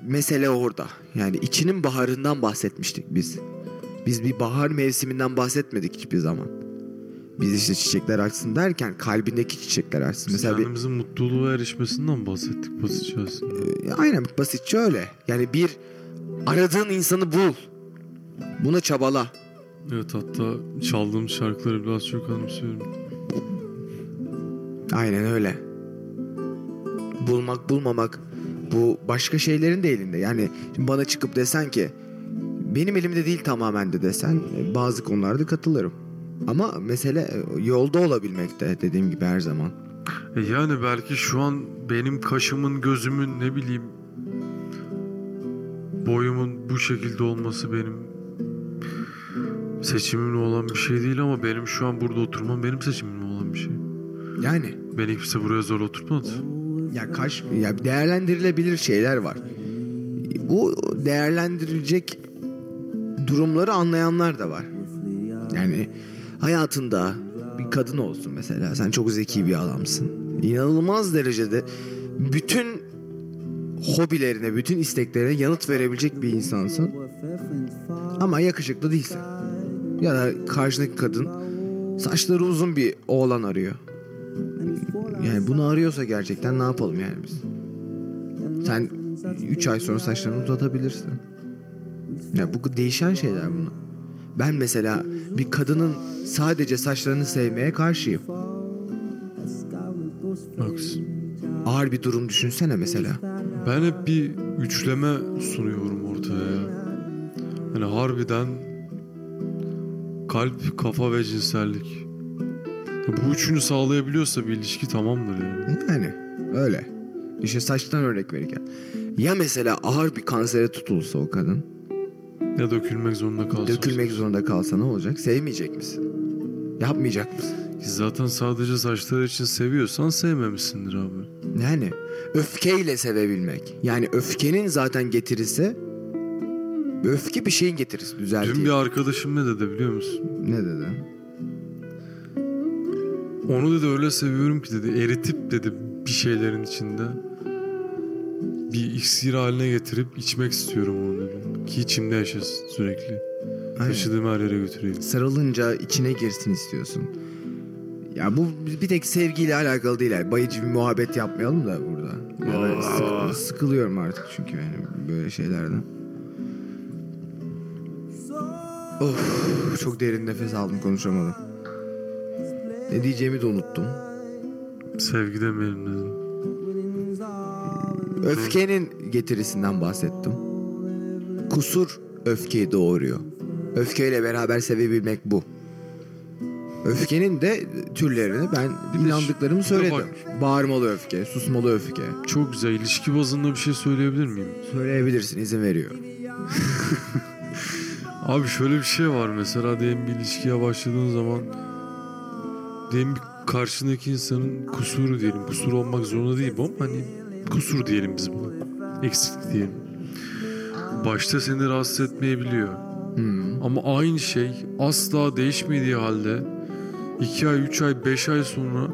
mesele orada. Yani içinin baharından bahsetmiştik biz. Biz bir bahar mevsiminden bahsetmedik hiçbir zaman. Biz işte çiçekler açsın derken kalbindeki çiçekler açsın. Biz kendimizin bir... mutluluğa erişmesinden bahsettik basitçe aslında. E, aynen basitçe öyle. Yani bir aradığın insanı bul. Buna çabala. Evet, hatta çaldığım şarkıları biraz çok anımsıyorum. Aynen öyle. Bulmak bulmamak bu başka şeylerin de elinde. Yani şimdi bana çıkıp desen ki benim elimde değil tamamen de desen, bazı konularda katılırım. Ama mesele yolda olabilmekte, dediğim gibi her zaman. Yani belki şu an benim kaşımın, gözümün, ne bileyim boyumun bu şekilde olması benim seçimimle olan bir şey değil, ama benim şu an burada oturmam benim seçimimle olan bir şey. Yani beni kimse buraya zor oturtmadı. Ya kaç ya değerlendirilebilir şeyler var. Bu değerlendirilecek durumları anlayanlar da var. Yani hayatında bir kadın olsun mesela, sen çok zeki bir adamsın. İnanılmaz derecede bütün hobilerine, bütün isteklerine yanıt verebilecek bir insansın. Ama yakışıklı değilsin. Ya da karşındaki kadın saçları uzun bir oğlan arıyor. Yani bunu arıyorsa gerçekten ne yapalım yani biz? Sen üç ay sonra saçlarını uzatabilirsin. Ya bu değişen şeyler bunlar. Ben mesela bir kadının sadece saçlarını sevmeye karşıyım. Haksız. Ağır bir durum düşünsene mesela. Ben hep bir üçleme sunuyorum ortaya. Yani harbiden kalp, kafa ve cinsellik. Bu üçünü sağlayabiliyorsa bir ilişki tamamdır yani. Yani öyle. İşte saçtan örnek verirken. Ya mesela ağır bir kansere tutulsa o kadın. Ya dökülmek zorunda kalsa. Dökülmek zorunda kalsa ne olacak? Sevmeyecek misin? Yapmayacak mısın? Zaten sadece saçları için seviyorsan sevmemişsindir abi. Yani öfkeyle sevebilmek. Yani öfkenin zaten getirisi. Öfke bir şeyin getirisi, düzeltiyor. Dün bir arkadaşım ne dedi biliyor musun? Ne dedi? Onu dedi öyle seviyorum ki dedi eritip dedi bir şeylerin içinde bir iksir haline getirip içmek istiyorum onu dedi. Ki içimde yaşasın sürekli. Aynen. Taşıdığım her yere götüreyim. Sarılınca içine girsin istiyorsun. Ya bu bir tek sevgiyle alakalı değil. Yani bayıcı bir muhabbet yapmayalım da burada. Ya sıkı, sıkılıyorum artık çünkü yani böyle şeylerden. Of, çok derin nefes aldım, konuşamadım. Ne diyeceğimi de unuttum. Sevgi demeyelim dedim. Öfkenin getirisinden bahsettim. Kusur öfkeyi doğuruyor. Öfkeyle beraber sevebilmek bu. Öfkenin de türlerini ben bir inandıklarımı söyledim. Bak, bağırmalı öfke, susmalı öfke. Çok güzel. İlişki bazında bir şey söyleyebilir miyim? Söyleyebilirsin, izin veriyor. Abi şöyle bir şey var mesela, diyelim bir ilişkiye başladığın zaman diyelim karşındaki insanın kusuru diyelim. Kusur olmak zorunda değil bu ama hani kusur diyelim biz buna. Eksiklik diyelim. Başta seni rahatsız etmeyebiliyor. Hmm. Ama aynı şey asla değişmediği halde iki ay, üç ay, beş ay sonra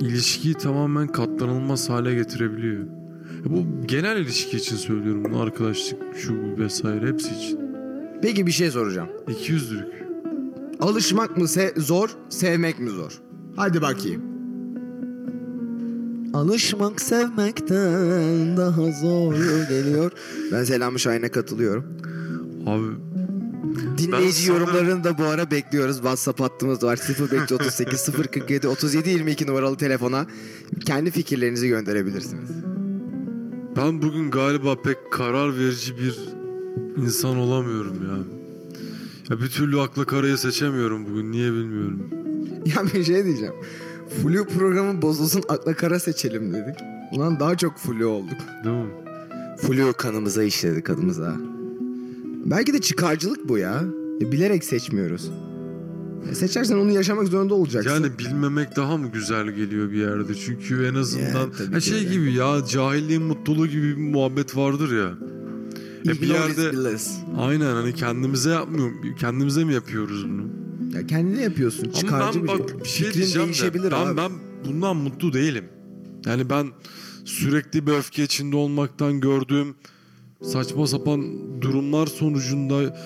ilişkiyi tamamen katlanılmaz hale getirebiliyor. E bu genel ilişki için söylüyorum bunu, arkadaşlık, şu vesaire hepsi için. Peki bir şey soracağım. İkiyüzlülük. Alışmak mı se- zor, sevmek mi zor? Hadi bakayım. Alışmak sevmekten daha zor geliyor. Ben Selam Şahin'e katılıyorum. Abi dinleyici sanırım... yorumlarını da bu ara bekliyoruz. WhatsApp hattımız var. sıfır beş otuz sekiz sıfır kırk yedi otuz yedi yirmi iki numaralı telefona kendi fikirlerinizi gönderebilirsiniz. Ben bugün galiba pek karar verici bir insan olamıyorum ya. Ya bir türlü akla karayı seçemiyorum bugün. Niye bilmiyorum. Ya bir şey diyeceğim. Flu programı bozulsun, akla kara seçelim dedik. Ulan daha çok flu olduk. Değil mi? Flu kanımıza işledi, kanımıza. Belki de çıkarcılık bu ya. E, bilerek seçmiyoruz. E, seçersen onu yaşamak zorunda olacaksın. Yani bilmemek daha mı güzel geliyor bir yerde? Çünkü en azından yani, şey öyle. Gibi ya, cahilliğin mutluluğu gibi bir muhabbet vardır ya. E, bir yerde aynen hani kendimize yapmıyor, kendimize mi yapıyoruz bunu? Ya kendine yapıyorsun. Çıkarcı ama ben bak, bir şey, şey diyeceğim de, ben, ben bundan mutlu değilim. Yani ben sürekli bir öfke içinde olmaktan gördüğüm saçma sapan durumlar sonucunda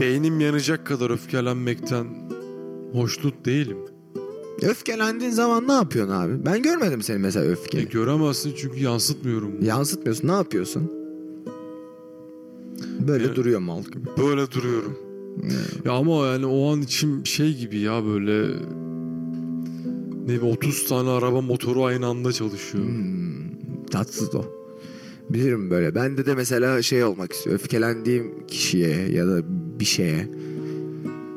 beynim yanacak kadar öfkelenmekten hoşnut değilim. Öfkelendiğin zaman ne yapıyorsun abi? Ben görmedim seni mesela öfkeli. E göremezsin çünkü yansıtmıyorum bunu. Yansıtmıyorsun, ne yapıyorsun? Böyle yani, duruyor mal gibi. Böyle duruyorum. Evet. Ya ama yani o an için şey gibi ya, böyle ne bileyim otuz tane araba motoru aynı anda çalışıyor. Hmm, tatsız o. Bilirim böyle. Bende de mesela şey olmak istiyor. Öfkelendiğim kişiye ya da bir şeye,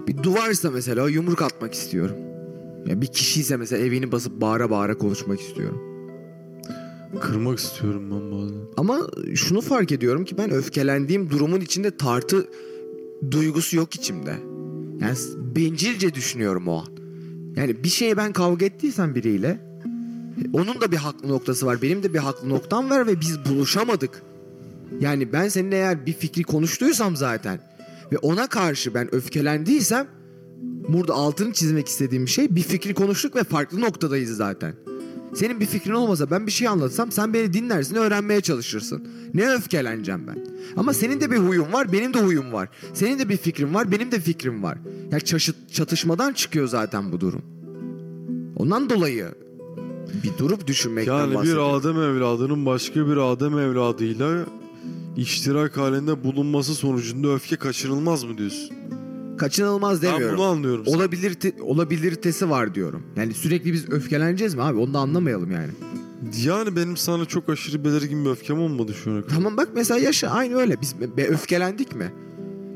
bir duvarsa mesela yumruk atmak istiyorum. Ya bir kişiyse mesela evini basıp bağıra bağıra konuşmak istiyorum. Kırmak istiyorum ben bazen. Ama şunu fark ediyorum ki ben öfkelendiğim durumun içinde tartı duygusu yok içimde. Yani bencilce düşünüyorum o an. Yani bir şeye ben kavga ettiysem biriyle, onun da bir haklı noktası var, benim de bir haklı noktam var ve biz buluşamadık. Yani ben seninle eğer bir fikri konuştuysam zaten ve ona karşı ben öfkelendiysem, burada altını çizmek istediğim şey, bir fikri konuştuk ve farklı noktadayız zaten. Senin bir fikrin olmasa ben bir şey anlatsam sen beni dinlersin, öğrenmeye çalışırsın. Ne öfkeleneceğim ben? Ama senin de bir huyun var, benim de huyum var. Senin de bir fikrin var, benim de fikrim var. Ya çaşıt, çatışmadan çıkıyor zaten bu durum. Ondan dolayı bir durup düşünmekten yani bahsediyorum. Yani bir Adem evladının başka bir Adem evladıyla iştirak halinde bulunması sonucunda öfke kaçınılmaz mı diyorsun? Kaçınılmaz demiyorum. Ben bunu anlıyorum. Olabilir, olabiliritesi var diyorum. Yani sürekli biz öfkeleneceğiz mi abi? Onu da anlamayalım yani. Yani benim sana çok aşırı belirgin bir öfkem olmadı şu ana kadar. Tamam bak mesela yaşa, aynı öyle. Biz be, öfkelendik mi?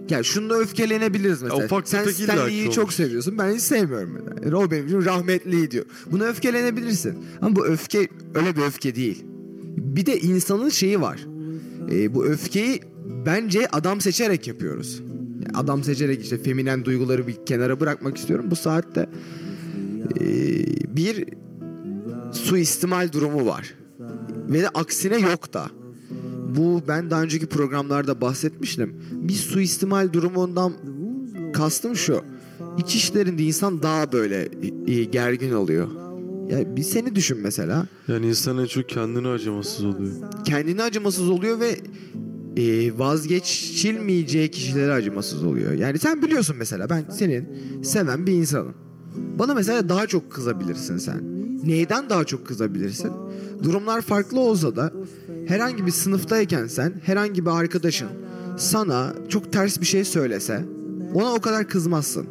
Yani şunu da öfkelenebiliriz mesela. Ya, sen Stanley'i çok seviyorsun. Ben hiç sevmiyorum. Yani. O benim için rahmetli diyor. Buna öfkelenebilirsin. Ama bu öfke öyle bir öfke değil. Bir de insanın şeyi var. E, bu öfkeyi bence adam seçerek yapıyoruz. Yani adam seçerek işte feminen duyguları bir kenara bırakmak istiyorum. Bu saatte e, bir suistimal durumu var. Ve de aksine yok da. Bu ben daha önceki programlarda bahsetmiştim. Bir suistimal durumundan kastım şu. İç işlerinde insan daha böyle gergin oluyor. Yani bir seni düşün mesela. Yani insan en çok kendine acımasız oluyor. Kendine acımasız oluyor ve vazgeçilmeyeceği kişilere acımasız oluyor. Yani sen biliyorsun mesela ben senin seven bir insanım. Bana mesela daha çok kızabilirsin sen. Neyden daha çok kızabilirsin? Durumlar farklı olsa da herhangi bir sınıftayken sen, herhangi bir arkadaşın sana çok ters bir şey söylese ona o kadar kızmazsın.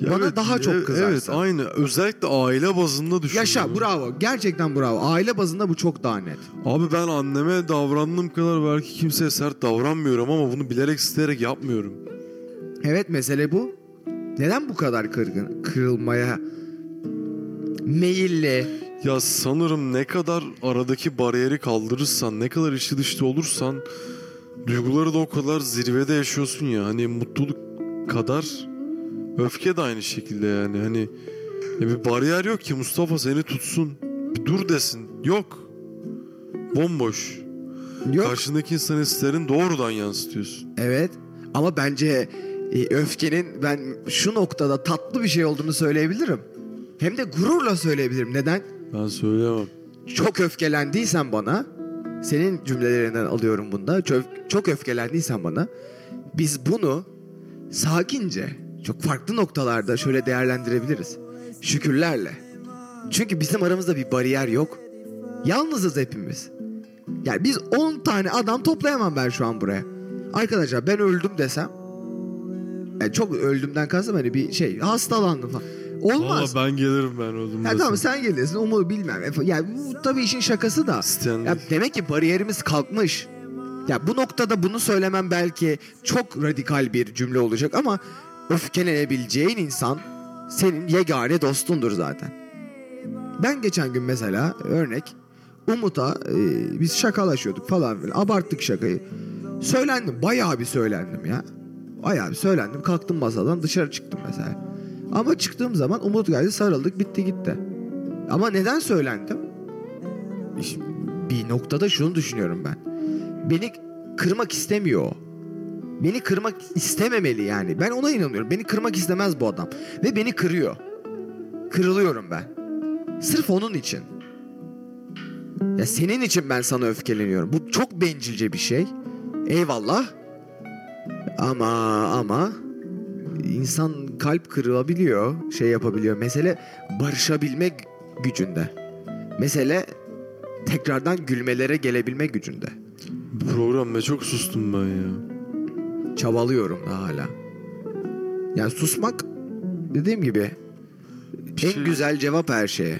Ya bana evet, daha çok kızarsın. Evet, aynı. Özellikle aile bazında düşünüyorum. Yaşa, bravo. Gerçekten bravo. Aile bazında bu çok daha net. Abi ben anneme davrandığım kadar belki kimseye sert davranmıyorum ama bunu bilerek, isteyerek yapmıyorum. Evet, mesele bu. Neden bu kadar kırgın, kırılmaya meyilli? Ya sanırım ne kadar aradaki bariyeri kaldırırsan, ne kadar içi dışta olursan duyguları da o kadar zirvede yaşıyorsun ya. Hani mutluluk kadar öfke de aynı şekilde yani. Hani ya bir bariyer yok ki Mustafa seni tutsun. Bir dur desin. Yok. Bomboş. Yok. Karşındaki insanın hislerini doğrudan yansıtıyorsun. Evet. Ama bence öfkenin ben şu noktada tatlı bir şey olduğunu söyleyebilirim. Hem de gururla söyleyebilirim. Neden? Ben söyleyemem. Çok öfkelendiysen bana, senin cümlelerinden alıyorum bunda. Çok, çok öfkelendiysen bana, biz bunu sakince, çok farklı noktalarda şöyle değerlendirebiliriz. Şükürlerle. Çünkü bizim aramızda bir bariyer yok. Yalnızız hepimiz. Yani biz on tane adam toplayamam ben şu an buraya. Arkadaşlar ben öldüm desem, yani çok öldümden kastım hani bir şey, hastalandım falan. Olmaz. Aa, ben gelirim ben oldum. Ya tamam sen gelirsin. Umudu bilmem. Yani bu tabii işin şakası da. Ya, demek ki bariyerimiz kalkmış. Ya bu noktada bunu söylemem belki çok radikal bir cümle olacak ama öfkelenebileceğin insan senin yegane dostundur zaten. Ben geçen gün mesela örnek Umut'a e, biz şakalaşıyorduk falan filan. Abarttık şakayı. Söylendim. Bayağı bir söylendim ya. Bayağı bir söylendim. Kalktım masadan dışarı çıktım mesela. Ama çıktığım zaman Umut geldi, sarıldık, bitti gitti. Ama neden söylendim? Şimdi bir noktada şunu düşünüyorum ben. Beni kırmak istemiyor o. Beni kırmak istememeli yani. Ben ona inanıyorum. Beni kırmak istemez bu adam. Ve beni kırıyor. Kırılıyorum ben. Sırf onun için. Ya senin için ben sana öfkeleniyorum. Bu çok bencilce bir şey. Eyvallah. Ama ama... İnsan kalp kırılabiliyor, şey yapabiliyor. Mesele barışabilme gücünde. Mesele tekrardan gülmelere gelebilme gücünde. Programda çok sustum ben ya. Çabalıyorum da hala. Yani susmak dediğim gibi bir en şey, güzel cevap her şeye.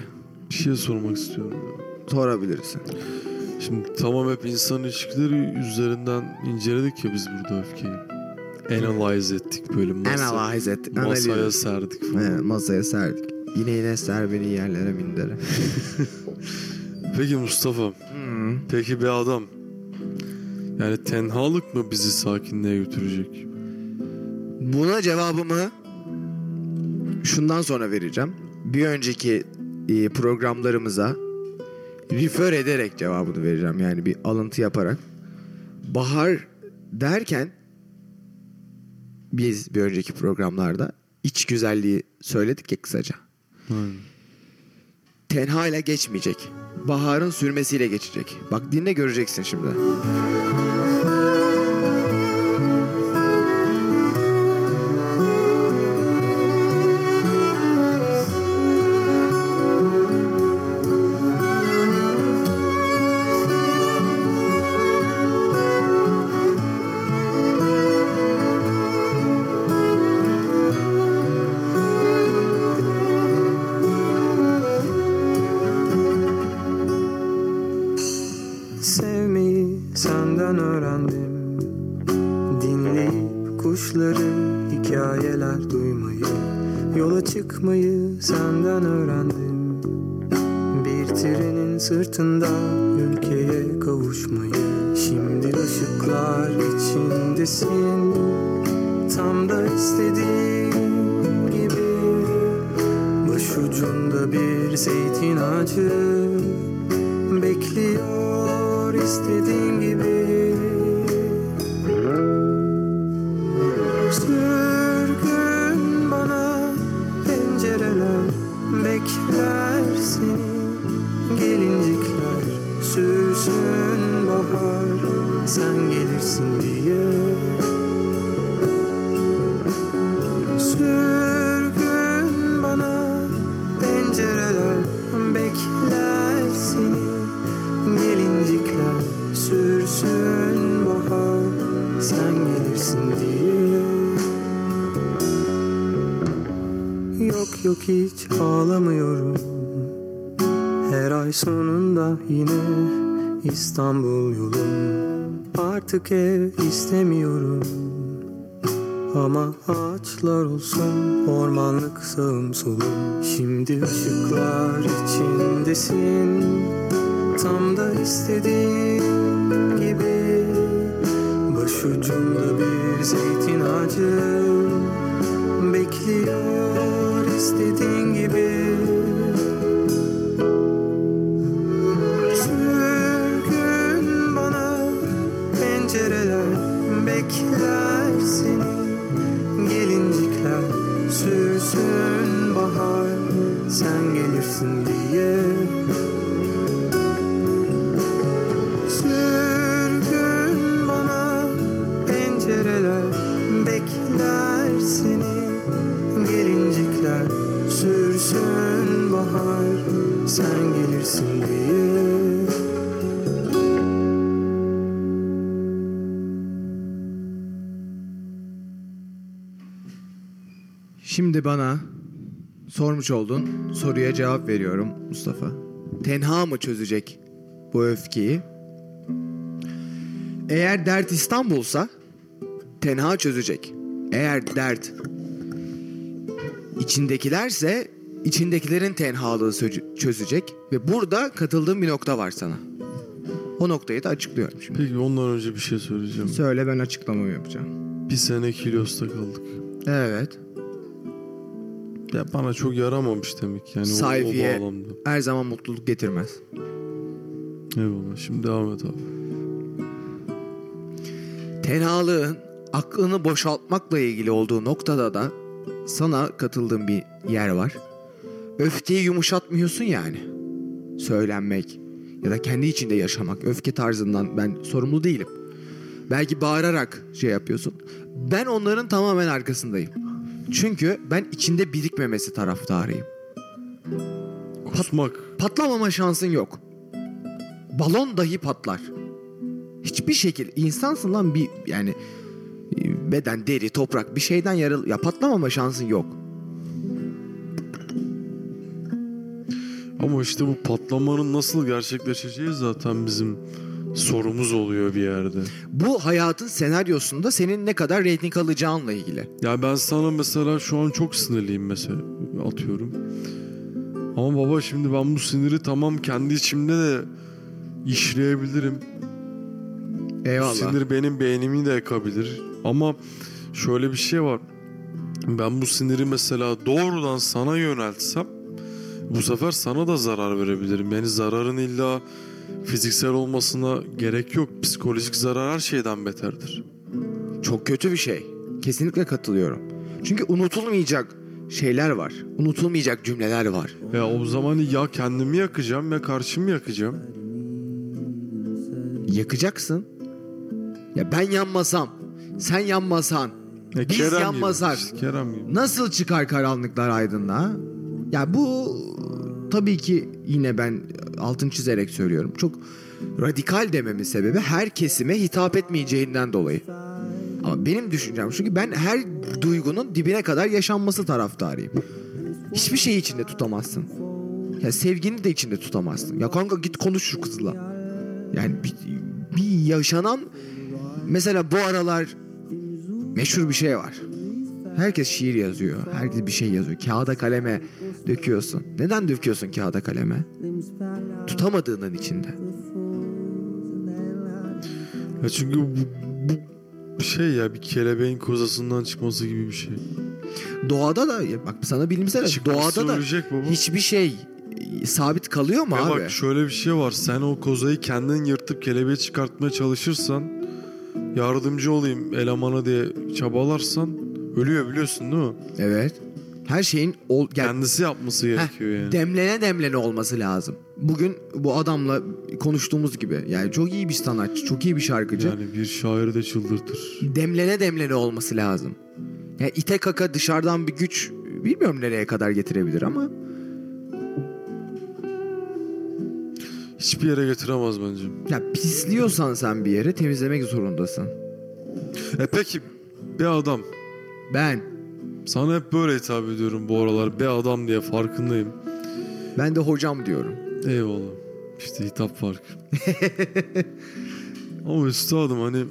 Bir şey sormak istiyorum. Sorabilirsin. Şimdi tamam hep insan ilişkileri üzerinden inceledik ya biz burada öfkeyi. Analyze ettik böyle masa, Analyze ettik. Masaya Analiz. serdik falan. Evet, masaya serdik. Yine yine ser beni yerlere mindere. Peki Mustafa. Hmm. Peki bir adam. Yani tenhalık mı bizi sakinliğe götürecek? Buna cevabımı şundan sonra vereceğim. Bir önceki programlarımıza refer ederek cevabını vereceğim. Yani bir alıntı yaparak. Bahar derken biz bir önceki programlarda iç güzelliği söyledik ya kısaca. Hmm. Tenha ile geçmeyecek. Baharın sürmesiyle geçecek. Bak dinle göreceksin şimdi. Sun hikayeler duymayı, yola çıkmayı senden öğrendim. Bir trenin sırtında ülkeye kavuşmayı, şimdi ışıklar içindesin, tam da istediğim gibi. Başucunda bir zeytin ağacı bekliyor istediğim gibi. Sürgün bana pencereler bekler seni, gelincikler sürsün bahar, sen gelirsin diye. Sürgün bana pencereler bekler seni, gelincikler sürsün bahar, sen gelirsin diye. Yok yok hiç ağlamıyorum. Her ay sonunda yine İstanbul yolum. Artık ev istemiyorum. Ama ağaçlar olsun ormanlık sağım solum. Şimdi ışıklar içindesin, tam da istediğim gibi. Başucumda bir zeytin ağacı bekliyor İstediğin gibi. Sürgün bana pencereler bekler seni, gelincikler sürsün bahar, sen gelirsin diye. Sürgün bana pencereler bekler seni, gelincikler sürsün bahar, sen gelirsin diye. Şimdi bana sormuş oldun, soruya cevap veriyorum Mustafa. Tenha mı çözecek bu öfkeyi? Eğer dert İstanbul'sa tenha çözecek. Eğer dert İçindekilerse içindekilerin tenhalığı çözecek. Ve burada katıldığım bir nokta var sana. O noktayı da açıklıyorum şimdi. Peki ondan önce bir şey söyleyeceğim. Söyle, ben açıklamamı yapacağım. Bir sene Kilyos'ta kaldık. Evet. Ya bana çok yaramamış demek yani. Sayfiye o, o her zaman mutluluk getirmez. Eyvallah, şimdi devam et abi. Tenhalığın aklını boşaltmakla ilgili olduğu noktada da sana katıldığım bir yer var. Öfkeyi yumuşatmıyorsun yani. Söylenmek ya da kendi içinde yaşamak. Öfke tarzından ben sorumlu değilim. Belki bağırarak şey yapıyorsun. Ben onların tamamen arkasındayım. Çünkü ben içinde birikmemesi taraftarıyım. Kusmak. Pat- patlamama şansın yok. Balon dahi patlar. Hiçbir şekilde. İnsansın lan bir yani... Beden, deri, toprak bir şeyden yaralı... Ya patlamama şansın yok. Ama işte bu patlamanın nasıl gerçekleşeceği zaten bizim sorumuz oluyor bir yerde. Bu hayatın senaryosunda senin ne kadar reyting alacağınla ilgili. Ya ben sana mesela şu an çok sinirliyim mesela, atıyorum. Ama baba şimdi ben bu siniri tamam kendi içimde de işleyebilirim. Eyvallah. Sinir benim beynimi de yakabilir. Ama şöyle bir şey var. Ben bu siniri mesela doğrudan sana yöneltsem bu sefer sana da zarar verebilirim. Yani zararın illa fiziksel olmasına gerek yok. Psikolojik zarar her şeyden beterdir. Çok kötü bir şey. Kesinlikle katılıyorum. Çünkü unutulmayacak şeyler var. Unutulmayacak cümleler var. Ya o zaman ya kendimi yakacağım ya karşımı yakacağım. Yakacaksın. Ya ben yanmasam, sen yanmasan, ya biz Kerem yanmasak gibi, nasıl çıkar karanlıklar aydınlığa? Ya bu tabii ki yine ben altını çizerek söylüyorum. Çok radikal dememin sebebi her kesime hitap etmeyeceğinden dolayı. Ama benim düşüncem şu ki ben her duygunun dibine kadar yaşanması taraftarıyım. Hiçbir şeyi içinde tutamazsın. Ya sevgini de içinde tutamazsın. Ya kanka git konuş şu kızla. Yani bir, bir yaşanan... Mesela bu aralar meşhur bir şey var. Herkes şiir yazıyor. Herkes bir şey yazıyor. Kağıda kaleme döküyorsun. Neden döküyorsun kağıda kaleme? Tutamadığının içinde. Ya çünkü bu, bu şey ya, bir kelebeğin kozasından çıkması gibi bir şey. Doğada da bak sana bilimsel çıkması doğada da baba. Hiçbir şey sabit kalıyor mu e abi? Bak şöyle bir şey var. Sen o kozayı kendin yırtıp kelebeği çıkartmaya çalışırsan, yardımcı olayım elemana diye çabalarsan ölüyor, biliyorsun değil mi? Evet. Her şeyin ol, yani, kendisi yapması gerekiyor heh, yani. Demlene demlene olması lazım. Bugün bu adamla konuştuğumuz gibi. Yani çok iyi bir sanatçı, çok iyi bir şarkıcı. Yani bir şairi de çıldırtır. Demlene demlene olması lazım. Yani ite kaka dışarıdan bir güç bilmiyorum nereye kadar getirebilir ama hiçbir yere getiremez bence. Ya pisliyorsan sen bir yere temizlemek zorundasın. E peki be adam. Ben. Sana hep böyle hitap ediyorum bu aralar. Be adam diye farkındayım. Ben de hocam diyorum. Eyvallah. İşte hitap farkı. Ama üstadım hani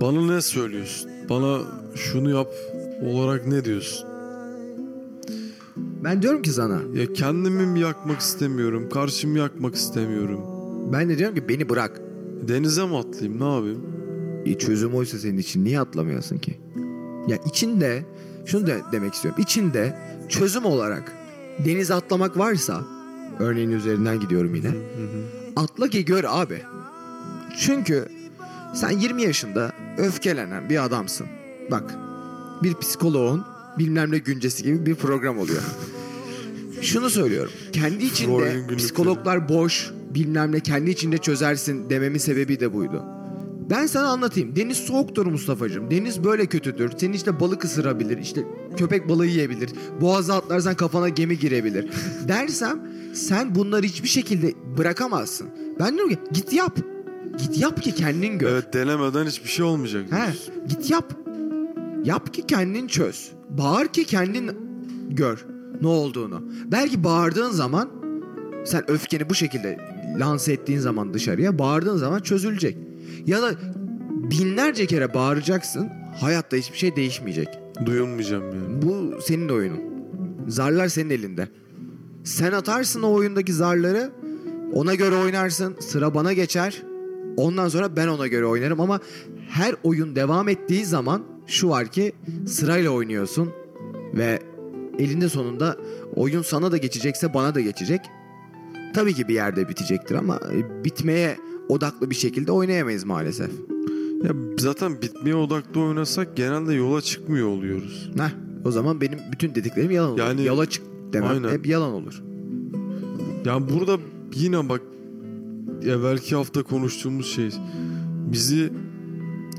bana ne söylüyorsun? Bana şunu yap olarak ne diyorsun? Ben diyorum ki sana. Ya kendimi yakmak istemiyorum. Karşımı yakmak istemiyorum. Ben de diyorum ki beni bırak. Denize mi atlayayım? Ne yapayım? E çözüm oysa senin için. Niye atlamıyorsun ki? Ya içinde, şunu da demek istiyorum. İçinde çözüm olarak denize atlamak varsa, örneğin üzerinden gidiyorum yine. Hı hı. Atla ki gör abi. Çünkü sen yirmi yaşında öfkelenen bir adamsın. Bak bir psikoloğun bilmem ne güncesi gibi bir program oluyor. Şunu söylüyorum. Kendi içinde psikologlar boş, bilmem ne kendi içinde çözersin dememin sebebi de buydu. Ben sana anlatayım. Deniz soğuktur Mustafa'cığım. Deniz böyle kötüdür. Senin işte balık ısırabilir. İşte köpek balığı yiyebilir. Boğaza atlarsan kafana gemi girebilir. Dersem sen bunları hiçbir şekilde bırakamazsın. Ben diyorum ki git yap. Git yap ki kendin gör. Evet, denemeden hiçbir şey olmayacak. He, git yap. Yap ki kendin çöz. Bağır ki kendin gör ne olduğunu. Belki bağırdığın zaman, sen öfkeni bu şekilde lanse ettiğin zaman dışarıya, bağırdığın zaman çözülecek. Ya da binlerce kere bağıracaksın, hayatta hiçbir şey değişmeyecek. Duyulmayacağım yani. Bu senin oyunun. Zarlar senin elinde. Sen atarsın o oyundaki zarları, ona göre oynarsın, sıra bana geçer. Ondan sonra ben ona göre oynarım ama her oyun devam ettiği zaman şu var ki sırayla oynuyorsun ve elinde sonunda oyun sana da geçecekse bana da geçecek. Tabii ki bir yerde bitecektir ama bitmeye odaklı bir şekilde oynayamayız maalesef. Ya zaten bitmeye odaklı oynasak genelde yola çıkmıyor oluyoruz. Heh, o zaman benim bütün dediklerim yalan olur. Yani, yola çık demem aynen. Hep yalan olur. Ya burada yine bak evvelki hafta konuştuğumuz şey, bizi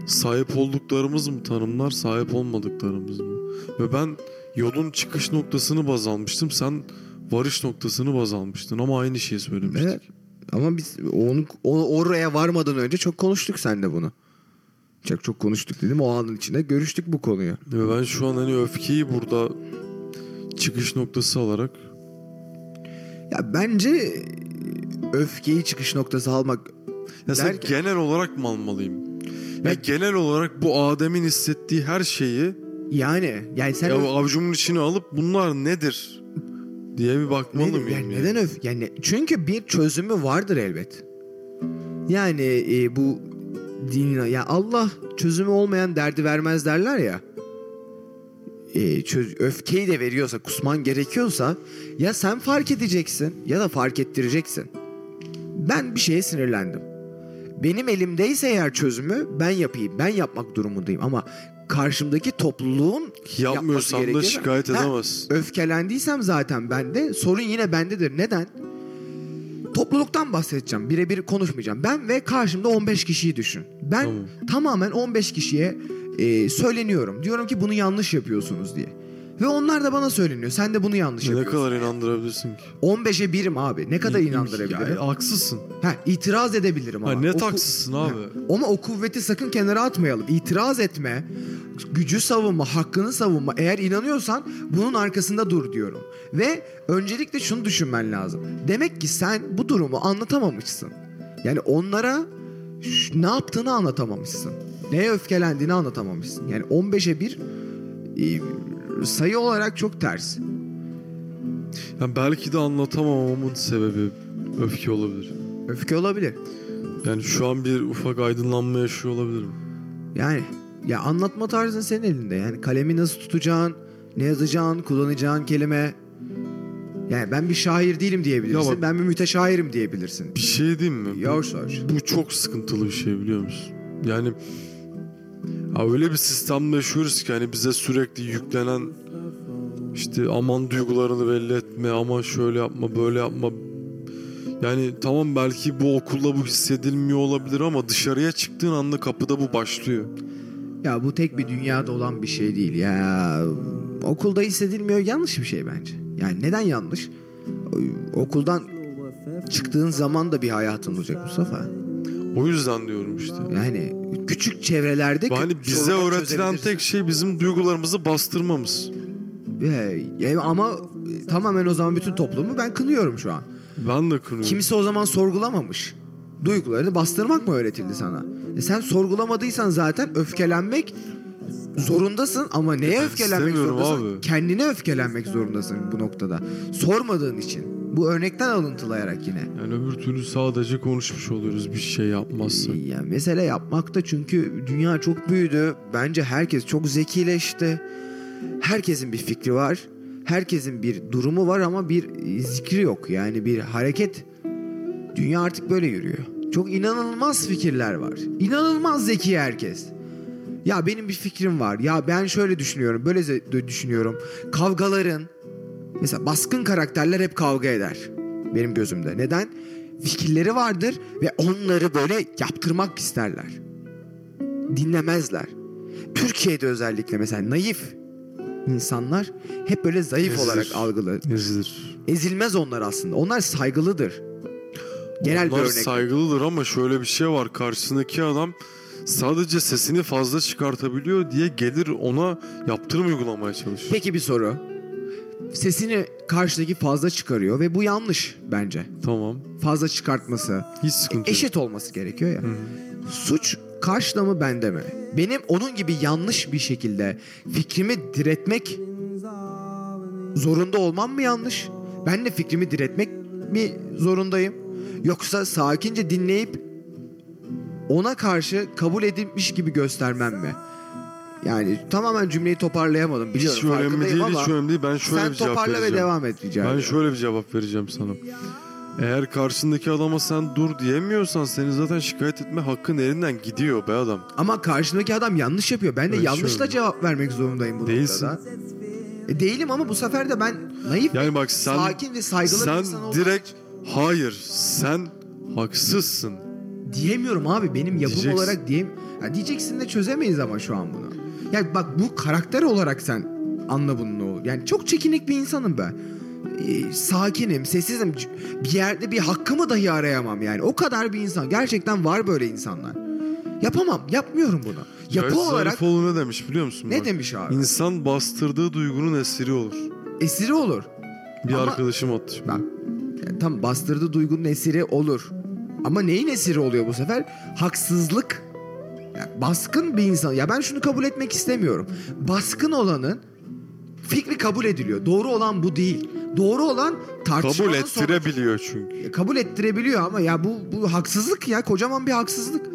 sahip olduklarımız mı tanımlar, sahip olmadıklarımız mı? Ve ben yolun çıkış noktasını baz almıştım, sen varış noktasını baz almıştın ama aynı şeyi söylemiştik. Evet. Ama biz onu, onu oraya varmadan önce çok konuştuk seninle bunu. Çok çok konuştuk dedim, o anın içinde görüştük bu konuyu. Ve ben şu an hani öfkeyi burada çıkış noktası alarak. Ya bence öfkeyi çıkış noktası almak. Ya sen derken, genel olarak mı almalıyım? Ya yani genel olarak bu Adem'in hissettiği her şeyi yani yani sen ya öf- avcumun içine alıp bunlar nedir diye bir bakmalı nedir? Mıyım? Yani yani? Neden öf? Yani çünkü bir çözümü vardır elbet. Yani e, bu din ya Allah çözümü olmayan derdi vermez derler ya. E, çöz, öfkeyi de veriyorsa, kusman gerekiyorsa ya sen fark edeceksin ya da fark ettireceksin. Ben bir şeye sinirlendim. Benim elimdeyse eğer çözümü ben yapayım. Ben yapmak durumundayım ama karşımdaki topluluğun yapmıyorsam da şikayet edemez. Ha, öfkelendiysem zaten bende, sorun yine bendedir. Neden? Topluluktan bahsedeceğim. Birebir konuşmayacağım. Ben ve karşımda on beş kişiyi düşün. Ben tamam. Tamamen on beş kişiye e, söyleniyorum. Diyorum ki bunu yanlış yapıyorsunuz diye. Ve onlar da bana söyleniyor. Sen de bunu yanlış ne yapıyorsun. Ne kadar inandırabilirsin ki? on beşe birim abi. Ne kadar inandırabilirim? Ya, haksızsın. Ha, itiraz edebilirim ama. Net haksızsın abi. Ha, ama o kuvveti sakın kenara atmayalım. İtiraz etme, gücü savunma, hakkını savunma. Eğer inanıyorsan bunun arkasında dur diyorum. Ve öncelikle şunu düşünmen lazım. Demek ki sen bu durumu anlatamamışsın. Yani onlara ne yaptığını anlatamamışsın. Neye öfkelendiğini anlatamamışsın. Yani on beşe bir sayı olarak çok ters. Yani belki de anlatamamamın sebebi öfke olabilir. Öfke olabilir. Yani şu an bir ufak aydınlanma yaşıyor olabilirim. Yani ya anlatma tarzın senin elinde. Yani kalemi nasıl tutacağın, ne yazacağın, kullanacağın kelime. Yani ben bir şair değilim diyebilirsin. Bak, ben bir müteşairim diyebilirsin. Bir şey diyeyim mi? Yavaş yavaş. Bu çok sıkıntılı bir şey, biliyor musun? Yani öyle bir sistemde yaşıyoruz ki hani bize sürekli yüklenen işte aman duygularını belli etme, aman şöyle yapma, böyle yapma. Yani tamam, belki bu okulda bu hissedilmiyor olabilir ama dışarıya çıktığın anda kapıda bu başlıyor. Ya bu tek bir dünyada olan bir şey değil. Ya okulda hissedilmiyor yanlış bir şey bence. Yani neden yanlış? Okuldan çıktığın zaman da bir hayatın olacak Mustafa. O yüzden diyorum işte. Yani küçük çevrelerde... Yani bize öğretilen tek şey bizim duygularımızı bastırmamız. Ee, ama tamamen o zaman bütün toplumu ben kınıyorum şu an. Ben de kınıyorum. Kimse o zaman sorgulamamış. Duygularını bastırmak mı öğretildi sana? E sen sorgulamadıysan zaten öfkelenmek zorundasın ama neye öfkelenmek zorundasın? Abi. Kendine öfkelenmek zorundasın bu noktada. Sormadığın için. Bu örnekten alıntılayarak yine. Yani öbür türlü sadece konuşmuş oluyoruz bir şey yapmazsak. Ya mesele yapmakta, çünkü dünya çok büyüdü. Bence herkes çok zekileşti. Herkesin bir fikri var. Herkesin bir durumu var ama bir zikri yok. Yani bir hareket. Dünya artık böyle yürüyor. Çok inanılmaz fikirler var. İnanılmaz zeki herkes. Ya benim bir fikrim var. Ya ben şöyle düşünüyorum. Böyle düşünüyorum. Kavgaların. Mesela baskın karakterler hep kavga eder. Benim gözümde. Neden? Fikirleri vardır ve onları böyle yaptırmak isterler. Dinlemezler. Türkiye'de özellikle mesela naif insanlar hep böyle zayıf Ezilir. olarak algılanır. Ezilir. Ezilmez onlar aslında. Onlar saygılıdır. Genel onlar bir örnek. Saygılıdır ama şöyle bir şey var. Karşısındaki adam sadece sesini fazla çıkartabiliyor diye gelir ona yaptırım uygulamaya çalışır. Peki bir soru. Sesini karşıdaki fazla çıkarıyor ve bu yanlış bence. Tamam. Fazla çıkartması. Hiç sıkıntı yok. Eşit olması gerekiyor ya. Hı-hı. Suç karşıda mı, bende mi? Benim onun gibi yanlış bir şekilde fikrimi diretmek zorunda olmam mı yanlış? Ben de fikrimi diretmek mi zorundayım? Yoksa sakince dinleyip ona karşı kabul edilmiş gibi göstermem mi? Yani tamamen cümleyi toparlayamadım. Biliyorum, hiç önemli değil, hiç önemli değil. Ben şöyle bir cevap vereceğim. Sen toparla ve devam et rica ederim. Ben şöyle bir cevap vereceğim sana. Eğer karşındaki adama sen dur diyemiyorsan seni zaten şikayet etme hakkın elinden gidiyor be adam. Ama karşındaki adam yanlış yapıyor. Ben de öyle yanlışla şöyle cevap vermek zorundayım bu Değilsin. noktada. E, değilim ama bu sefer de ben naif, yani bak, sen, sakin ve saygılı bir insan oldum. Sen direkt hayır sen haksızsın. Diyemiyorum abi, benim yapım diyeceksin. olarak diyem. Ya diyeceksin de çözemeyiz ama şu an bunu. Yani bak, bu karakter olarak sen anla bunun ne olur. Yani çok çekinik bir insanım ben. Ee, sakinim, sessizim. Bir yerde bir hakkımı dahi arayamam yani. O kadar bir insan. Gerçekten var böyle insanlar. Yapamam, yapmıyorum bunu. Yapı Cahit olarak... Zarifoğlu ne demiş biliyor musun? Ne bak, demiş abi? İnsan bastırdığı duygunun esiri olur. Esiri olur. Bir ama... arkadaşım attı. Bak, yani tam bastırdığı duygunun esiri olur. Ama neyin esiri oluyor bu sefer? Haksızlık. Yani baskın bir insan. Ya ben şunu kabul etmek istemiyorum. Baskın olanın fikri kabul ediliyor. Doğru olan bu değil. Doğru olan tartışmanın kabul ettirebiliyor sonucu. Çünkü. Ya kabul ettirebiliyor ama ya bu bu haksızlık ya. Kocaman bir haksızlık.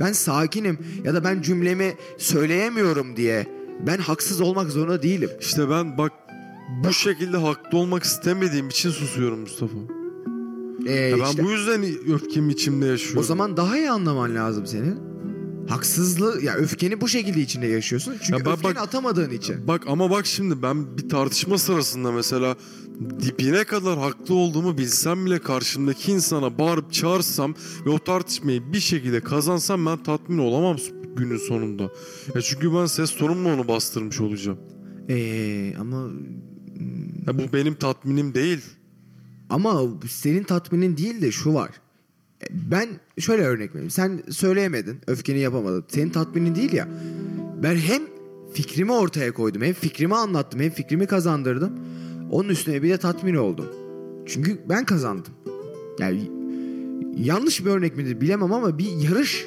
Ben sakinim ya da ben cümlemi söyleyemiyorum diye ben haksız olmak zorunda değilim. İşte ben bak bu şekilde haklı olmak istemediğim için susuyorum Mustafa. Ee, ya ben işte, bu yüzden öfkemi içimde yaşıyorum. O zaman daha iyi anlaman lazım senin. Haksızlığı, ya öfkeni bu şekilde içinde yaşıyorsun. Çünkü ya ben, öfkeni bak, atamadığın için. Bak ama bak şimdi ben bir tartışma sırasında mesela dibine kadar haklı olduğumu bilsem bile karşımdaki insana bağırıp çağırsam ve o tartışmayı bir şekilde kazansam ben tatmin olamam günün sonunda. Ya çünkü ben ses tonumla onu bastırmış olacağım. Eee ama... Ya bu benim tatminim değil. Ama senin tatminin değil de şu var. Ben şöyle örnek vereyim. Sen söyleyemedin, öfkeni yapamadın. Senin tatminin değil ya. Ben hem fikrimi ortaya koydum, hem fikrimi anlattım, hem fikrimi kazandırdım. Onun üstüne bir de tatmin oldum. Çünkü ben kazandım. Yani yanlış bir örnek midir bilemem ama bir yarış.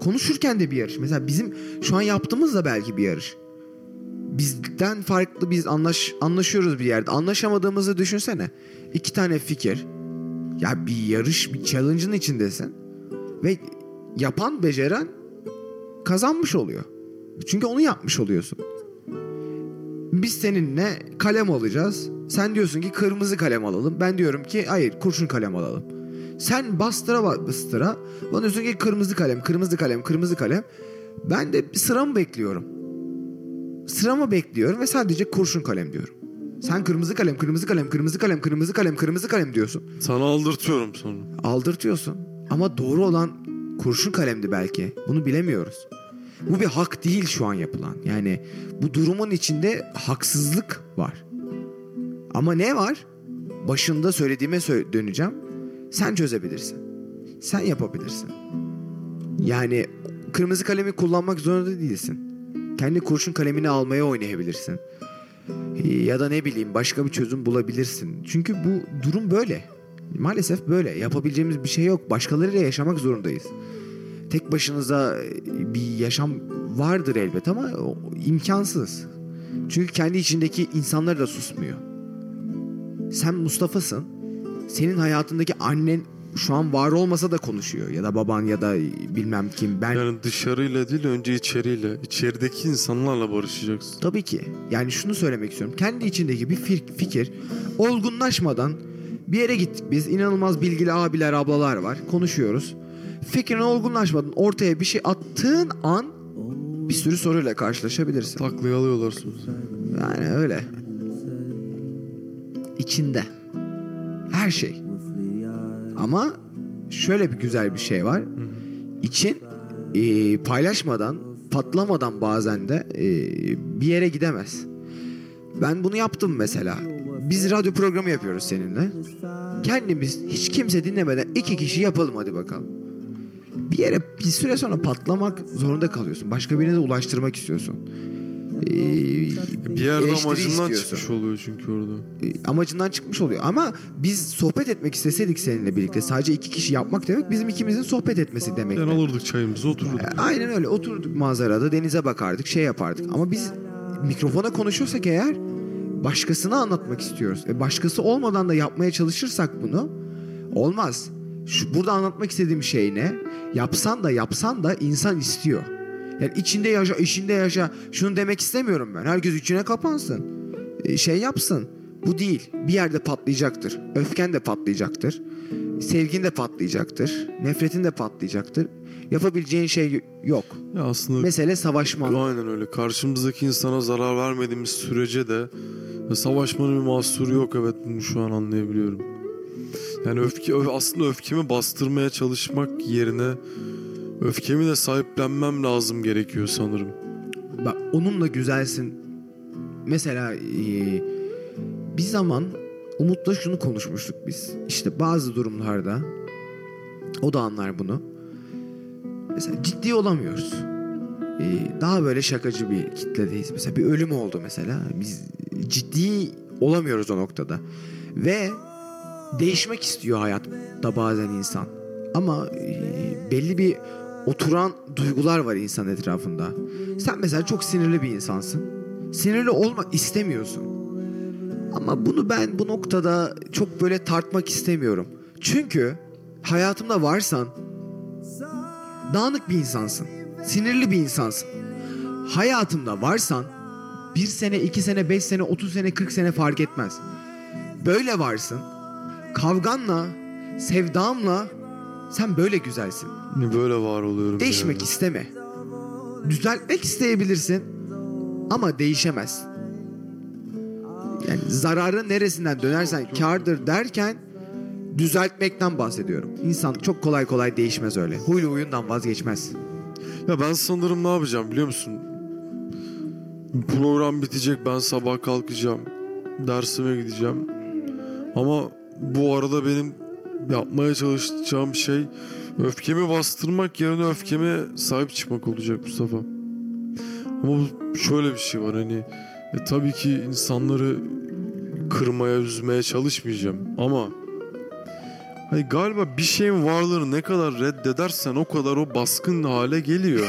Konuşurken de bir yarış. Mesela bizim şu an yaptığımız da belki bir yarış. bizden farklı biz anlaş, anlaşıyoruz bir yerde. Anlaşamadığımızı düşünsene. İki tane fikir. Ya bir yarış, bir challenge'ın içindesin. Ve yapan, beceren kazanmış oluyor. Çünkü onu yapmış oluyorsun. Biz seninle kalem alacağız. Sen diyorsun ki kırmızı kalem alalım. Ben diyorum ki hayır, kurşun kalem alalım. Sen bastıra bastıra bana diyorsun ki kırmızı kalem, kırmızı kalem, kırmızı kalem. Ben de sıramı bekliyorum. Sıramı bekliyorum ve sadece kurşun kalem diyorum. Sen kırmızı kalem, kırmızı kalem, kırmızı kalem, kırmızı kalem, kırmızı kalem diyorsun. Sana aldırtıyorum sonra. Aldırtıyorsun. Ama doğru olan kurşun kalemdi belki. Bunu bilemiyoruz. Bu bir hak değil şu an yapılan. Yani bu durumun içinde haksızlık var. Ama ne var? Başında söylediğime döneceğim. Sen çözebilirsin. Sen yapabilirsin. Yani kırmızı kalemi kullanmak zorunda değilsin. Kendi kurşun kalemini almaya oynayabilirsin. Ya da ne bileyim başka bir çözüm bulabilirsin. Çünkü bu durum böyle. Maalesef böyle. Yapabileceğimiz bir şey yok. Başkalarıyla yaşamak zorundayız. Tek başınıza bir yaşam vardır elbet ama imkansız. Çünkü kendi içindeki insanlar da susmuyor. Sen Mustafa'sın. Senin hayatındaki annen şu an var olmasa da konuşuyor. Ya da baban ya da bilmem kim. Ben... Yani dışarıyla değil, önce içeriyle. İçerideki insanlarla barışacaksın. Tabii ki. Yani şunu söylemek istiyorum. Kendi içindeki bir fikir olgunlaşmadan bir yere gittik biz. İnanılmaz bilgili abiler, ablalar var. Konuşuyoruz. Fikrin olgunlaşmadan ortaya bir şey attığın an bir sürü soruyla karşılaşabilirsin. Taklaya alıyorlarsınız. Yani öyle. İçinde. Her şey. Ama şöyle bir güzel bir şey var. İçin e, paylaşmadan, patlamadan bazen de e, bir yere gidemez. Ben bunu yaptım mesela. Biz radyo programı yapıyoruz seninle. Kendimiz hiç kimse dinlemeden iki kişi yapalım hadi bakalım. Bir yere bir süre sonra patlamak zorunda kalıyorsun. Başka birine de ulaştırmak istiyorsun. Ee, bir yerde amacından çıkmış oluyor çünkü orada. Ee, amacından çıkmış oluyor. Ama biz sohbet etmek isteseydik seninle birlikte. Sadece iki kişi yapmak demek bizim ikimizin sohbet etmesi demek. Yani alırdık çayımızı, otururduk. Ee, aynen öyle. Oturduk manzarada, denize bakardık, şey yapardık. Ama biz mikrofona konuşuyorsak eğer başkasına anlatmak istiyoruz. E başkası olmadan da yapmaya çalışırsak bunu olmaz. Şu, burada anlatmak istediğim şey ne? Yapsan da yapsan da insan istiyor. Yani içinde yaşa, içinde yaşa. Şunu demek istemiyorum ben. Herkes içine kapansın. E şey yapsın. Bu değil. Bir yerde patlayacaktır. Öfken de patlayacaktır. Sevgin de patlayacaktır. Nefretin de patlayacaktır. Yapabileceğin şey yok. Ya aslında mesele savaşman. Aynen öyle. Karşımızdaki insana zarar vermediğimiz sürece de savaşmanın bir mahsuru yok. Evet, bunu şu an anlayabiliyorum. Yani öfke, aslında öfkemi bastırmaya çalışmak yerine öfkemi de sahiplenmem lazım gerekiyor sanırım. Bak, onunla güzelsin. Mesela ee, bir zaman Umut'la şunu konuşmuştuk biz. İşte bazı durumlarda o da anlar bunu. Mesela ciddi olamıyoruz. Ee, daha böyle şakacı bir kitledeyiz. Mesela bir ölüm oldu mesela. Biz ciddi olamıyoruz o noktada. Ve değişmek istiyor hayatta bazen insan. Ama e, belli bir oturan duygular var insan etrafında. Sen mesela çok sinirli bir insansın. Sinirli olma istemiyorsun. Ama bunu ben bu noktada çok böyle tartmak istemiyorum. Çünkü hayatımda varsan dağınık bir insansın. Sinirli bir insansın. Hayatımda varsan bir sene, iki sene, beş sene, otuz sene, kırk sene fark etmez. Böyle varsın. Kavganla, sevdamla sen böyle güzelsin. Böyle var oluyorum. Değişmek yani isteme. Düzeltmek isteyebilirsin ama değişemez. Yani zararın neresinden dönersen kârdır derken düzeltmekten bahsediyorum. İnsan çok kolay kolay değişmez öyle. Huylu huyundan vazgeçmez. Ya ben sanırım ne yapacağım biliyor musun? Program bitecek, ben sabah kalkacağım. Dersime gideceğim. Ama bu arada benim yapmaya çalışacağım şey öfkemi bastırmak yerine öfkeme sahip çıkmak olacak Mustafa. Ama şöyle bir şey var hani e, tabii ki insanları kırmaya, üzmeye çalışmayacağım ama hani galiba bir şeyin varlığını ne kadar reddedersen o kadar o baskın hale geliyor.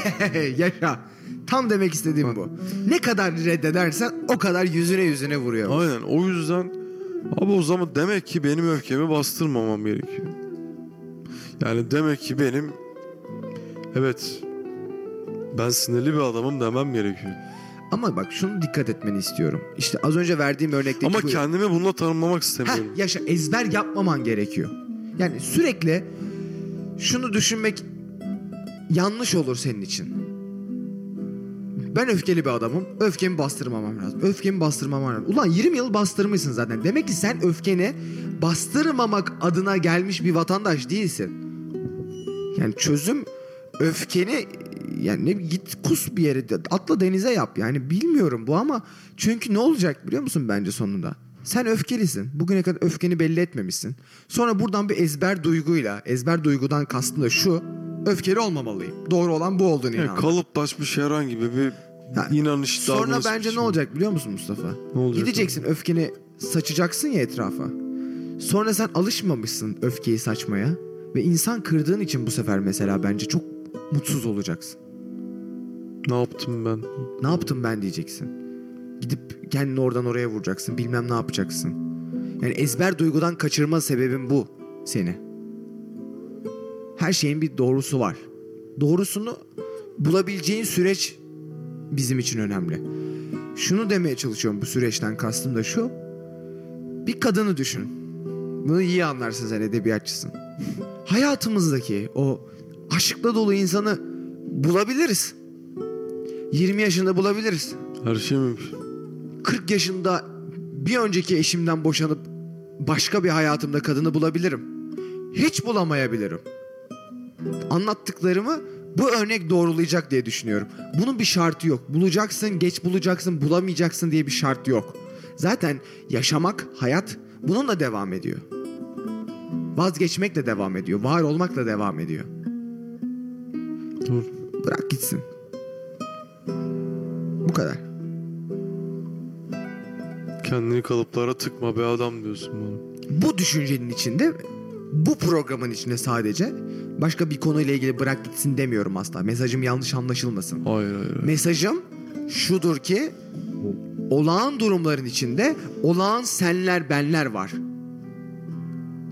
Yaşa. Tam demek istediğim bu. Ne kadar reddedersen o kadar yüzüne yüzüne vuruyor. Aynen, o yüzden abi o zaman demek ki benim öfkemi bastırmamam gerekiyor. Yani demek ki benim evet ben sinirli bir adamım demem gerekiyor. Ama bak şunu dikkat etmeni istiyorum. İşte az önce verdiğim örnekteki ama bu... kendimi bununla tanımlamak istemiyorum. Heh, yaşa, ezber yapmaman gerekiyor. Yani sürekli şunu düşünmek yanlış olur senin için. Ben öfkeli bir adamım. Öfkemi bastırmamam lazım. Öfkemi bastırmamam lazım. Ulan yirmi yıl bastırmışsın zaten. Demek ki sen öfkeni bastırmamak adına gelmiş bir vatandaş değilsin. Yani çözüm öfkeni yani ne, git kus bir yere, atla denize yap. Yani bilmiyorum bu ama çünkü ne olacak biliyor musun bence sonunda? Sen öfkelisin. Bugüne kadar öfkeni belli etmemişsin. Sonra buradan bir ezber duyguyla, ezber duygudan kastım da şu, öfkeli olmamalıyım. Doğru olan bu olduğunu inandım. Yani kalıplaşmış herhangi bir yani, inanış. Sonra bence ne olacak biliyor musun Mustafa? Ne olacak? Gideceksin abi? Öfkeni saçacaksın ya etrafa. Sonra sen alışmamışsın öfkeyi saçmaya. Ve insan kırdığın için bu sefer mesela bence çok mutsuz olacaksın. Ne yaptım ben? Ne yaptım ben diyeceksin. Gidip kendini oradan oraya vuracaksın. Bilmem ne yapacaksın. Yani ezber duygudan kaçırma sebebin bu seni. Her şeyin bir doğrusu var. Doğrusunu bulabileceğin süreç bizim için önemli. Şunu demeye çalışıyorum, bu süreçten kastım da şu. Bir kadını düşün. Bunu iyi anlarsın, sen edebiyatçısın. Hayatımızdaki o aşkla dolu insanı bulabiliriz. yirmi yaşında bulabiliriz. Her şey mümkün. kırk yaşında bir önceki eşimden boşanıp başka bir hayatımda kadını bulabilirim. Hiç bulamayabilirim. Anlattıklarımı bu örnek doğrulayacak diye düşünüyorum. Bunun bir şartı yok. Bulacaksın, geç bulacaksın, bulamayacaksın diye bir şart yok. Zaten yaşamak, hayat bununla devam ediyor. Vazgeçmekle devam ediyor. Var olmakla devam ediyor. Dur. Bırak gitsin. Bu kadar. Kendini kalıplara tıkma be adam diyorsun bana. Bu düşüncenin içinde, bu programın içinde sadece, başka bir konuyla ilgili bırak gitsin demiyorum asla. Mesajım yanlış anlaşılmasın. Hayır, hayır, hayır. Mesajım şudur ki olağan durumların içinde olağan senler benler var.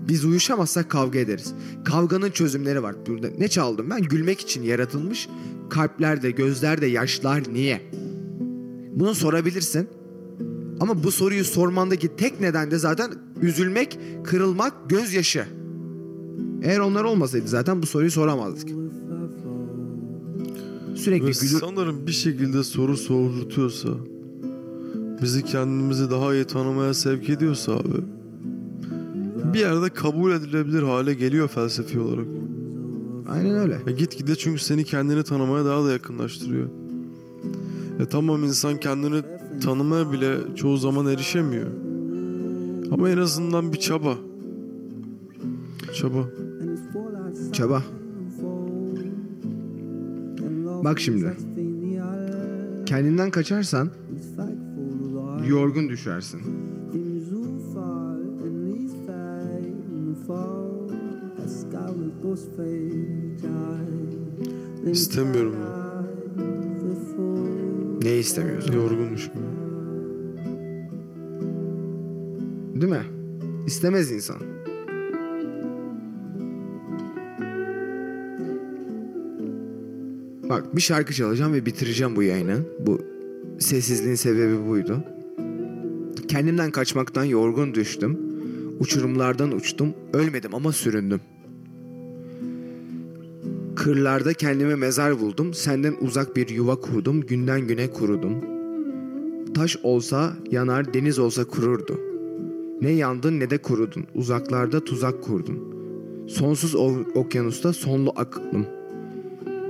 Biz uyuşamazsak kavga ederiz. Kavganın çözümleri var. Burada ne çaldım ben? Gülmek için yaratılmış kalplerde, gözlerde yaşlar niye? Bunu sorabilirsin. Ama bu soruyu sormandaki tek neden de zaten üzülmek, kırılmak, gözyaşı. Eğer onlar olmasaydı zaten bu soruyu soramazdık. Sürekli gülüyor. İnsanların bir şekilde soru sorduruyorsa, bizi kendimizi daha iyi tanımaya sevk ediyorsa abi, bir yerde kabul edilebilir hale geliyor felsefi olarak. Aynen öyle. E gitgide çünkü seni kendini tanımaya daha da yakınlaştırıyor. E tamam, insan kendini tanımaya bile çoğu zaman erişemiyor. Ama en azından bir çaba. Çaba. Çaba. Bak şimdi. Kendinden kaçarsan yorgun düşersin. İstemiyorum. Neyi istemiyorsun? Yorgun düşmüyor. Değil mi? İstemez insan. Bak bir şarkı çalacağım ve bitireceğim bu yayını. Bu sessizliğin sebebi buydu. Kendimden kaçmaktan yorgun düştüm. Uçurumlardan uçtum. Ölmedim ama süründüm. Kırlarda kendime mezar buldum. Senden uzak bir yuva kurdum. Günden güne kurudum. Taş olsa yanar, deniz olsa kururdu. Ne yandın ne de kurudun. Uzaklarda tuzak kurdun. Sonsuz okyanusta sonlu aklım.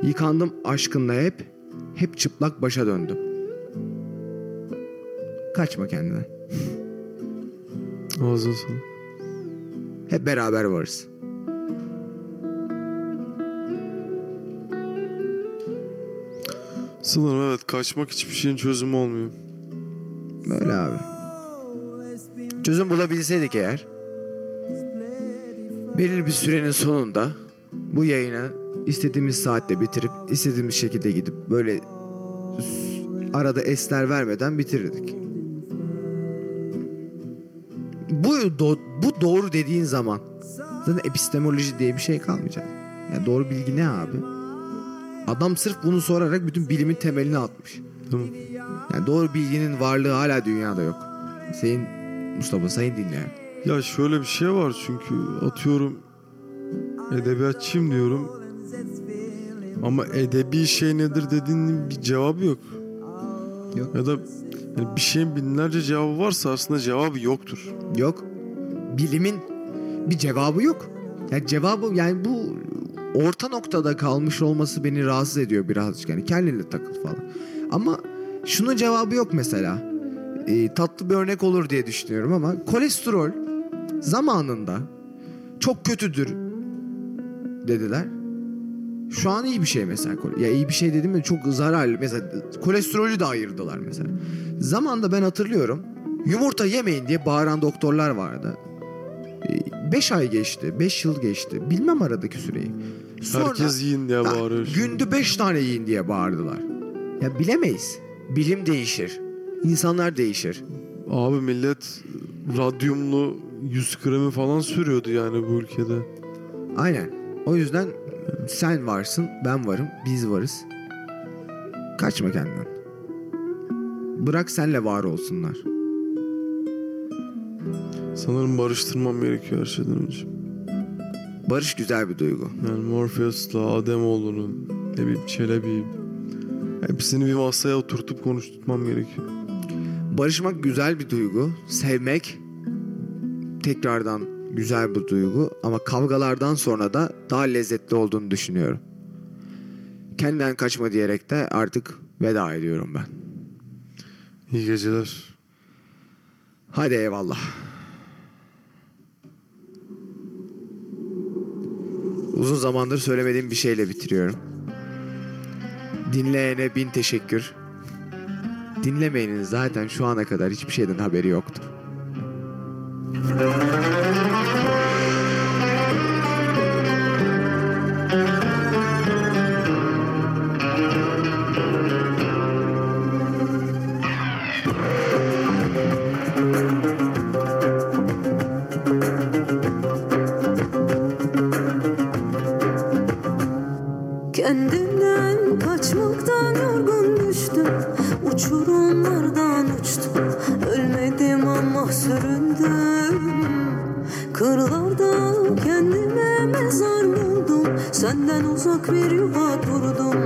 Yıkandım aşkınla hep, hep çıplak başa döndüm. Kaçma kendine. Ağzına sağlık. Hep beraber varız. Sanırım evet, kaçmak hiçbir şeyin çözümü olmuyor. Böyle abi. Çözüm bulabilseydik eğer, belirli bir sürenin sonunda bu yayını istediğimiz saatte bitirip, istediğimiz şekilde gidip böyle arada esler vermeden bitirirdik. Bu, do- bu doğru dediğin zaman zaten epistemoloji diye bir şey kalmayacak. Yani doğru bilgi ne abi? Adam sırf bunu sorarak bütün bilimin temelini atmış. Tamam. Yani doğru bilginin varlığı hala dünyada yok. Sayın Mustafa, sayın dinleyen. Ya şöyle bir şey var çünkü atıyorum edebiyatçıyım diyorum ama edebi şey nedir dediğinin bir cevabı yok. Yok. Ya da yani bir şeyin binlerce cevabı varsa aslında cevabı yoktur. Yok. Bilimin bir cevabı yok. Yani cevabı yani bu orta noktada kalmış olması beni rahatsız ediyor birazcık. Yani kendinle takıl falan. Ama şunun cevabı yok mesela. E, tatlı bir örnek olur diye düşünüyorum ama kolesterol zamanında çok kötüdür dediler. Şu an iyi bir şey mesela. Ya iyi bir şey dedim mi çok zararlı. Mesela kolesterolü de ayırdılar mesela. Zamanında ben hatırlıyorum. Yumurta yemeyin diye bağıran doktorlar vardı. Beş ay geçti. Beş yıl geçti. Bilmem aradaki süreyi. Sonra, herkes yiyin diye bağırıyor. Günde beş tane yiyin diye bağırdılar. Ya bilemeyiz. Bilim değişir. İnsanlar değişir. Abi millet radyumlu yüz kremi falan sürüyordu yani bu ülkede. Aynen. O yüzden sen varsın, ben varım, biz varız. Kaçma kendinden. Bırak senle var olsunlar. Sanırım barıştırmam gerekiyor her şeyden önce. Barış güzel bir duygu. Yani Morpheus'la, Ademoğlu'nun, ne bileyim Çelebi, hepsini bir masaya oturtup konuşturmam gerekiyor. Barışmak güzel bir duygu. Sevmek tekrardan güzel bir duygu. Ama kavgalardan sonra da daha lezzetli olduğunu düşünüyorum. Kendinden kaçma diyerek de artık veda ediyorum ben. İyi geceler. Hadi eyvallah. Uzun zamandır söylemediğim bir şeyle bitiriyorum. Dinleyene bin teşekkür. Dinlemeyenin zaten şu ana kadar hiçbir şeyden haberi yoktu. Kendimden kaçmaktan yorgun düştüm, uçurumlardan uçtum. Ölmedim ama süründüm. Kırlarda kendime mezar buldum. Senden uzak bir yuva kurdum.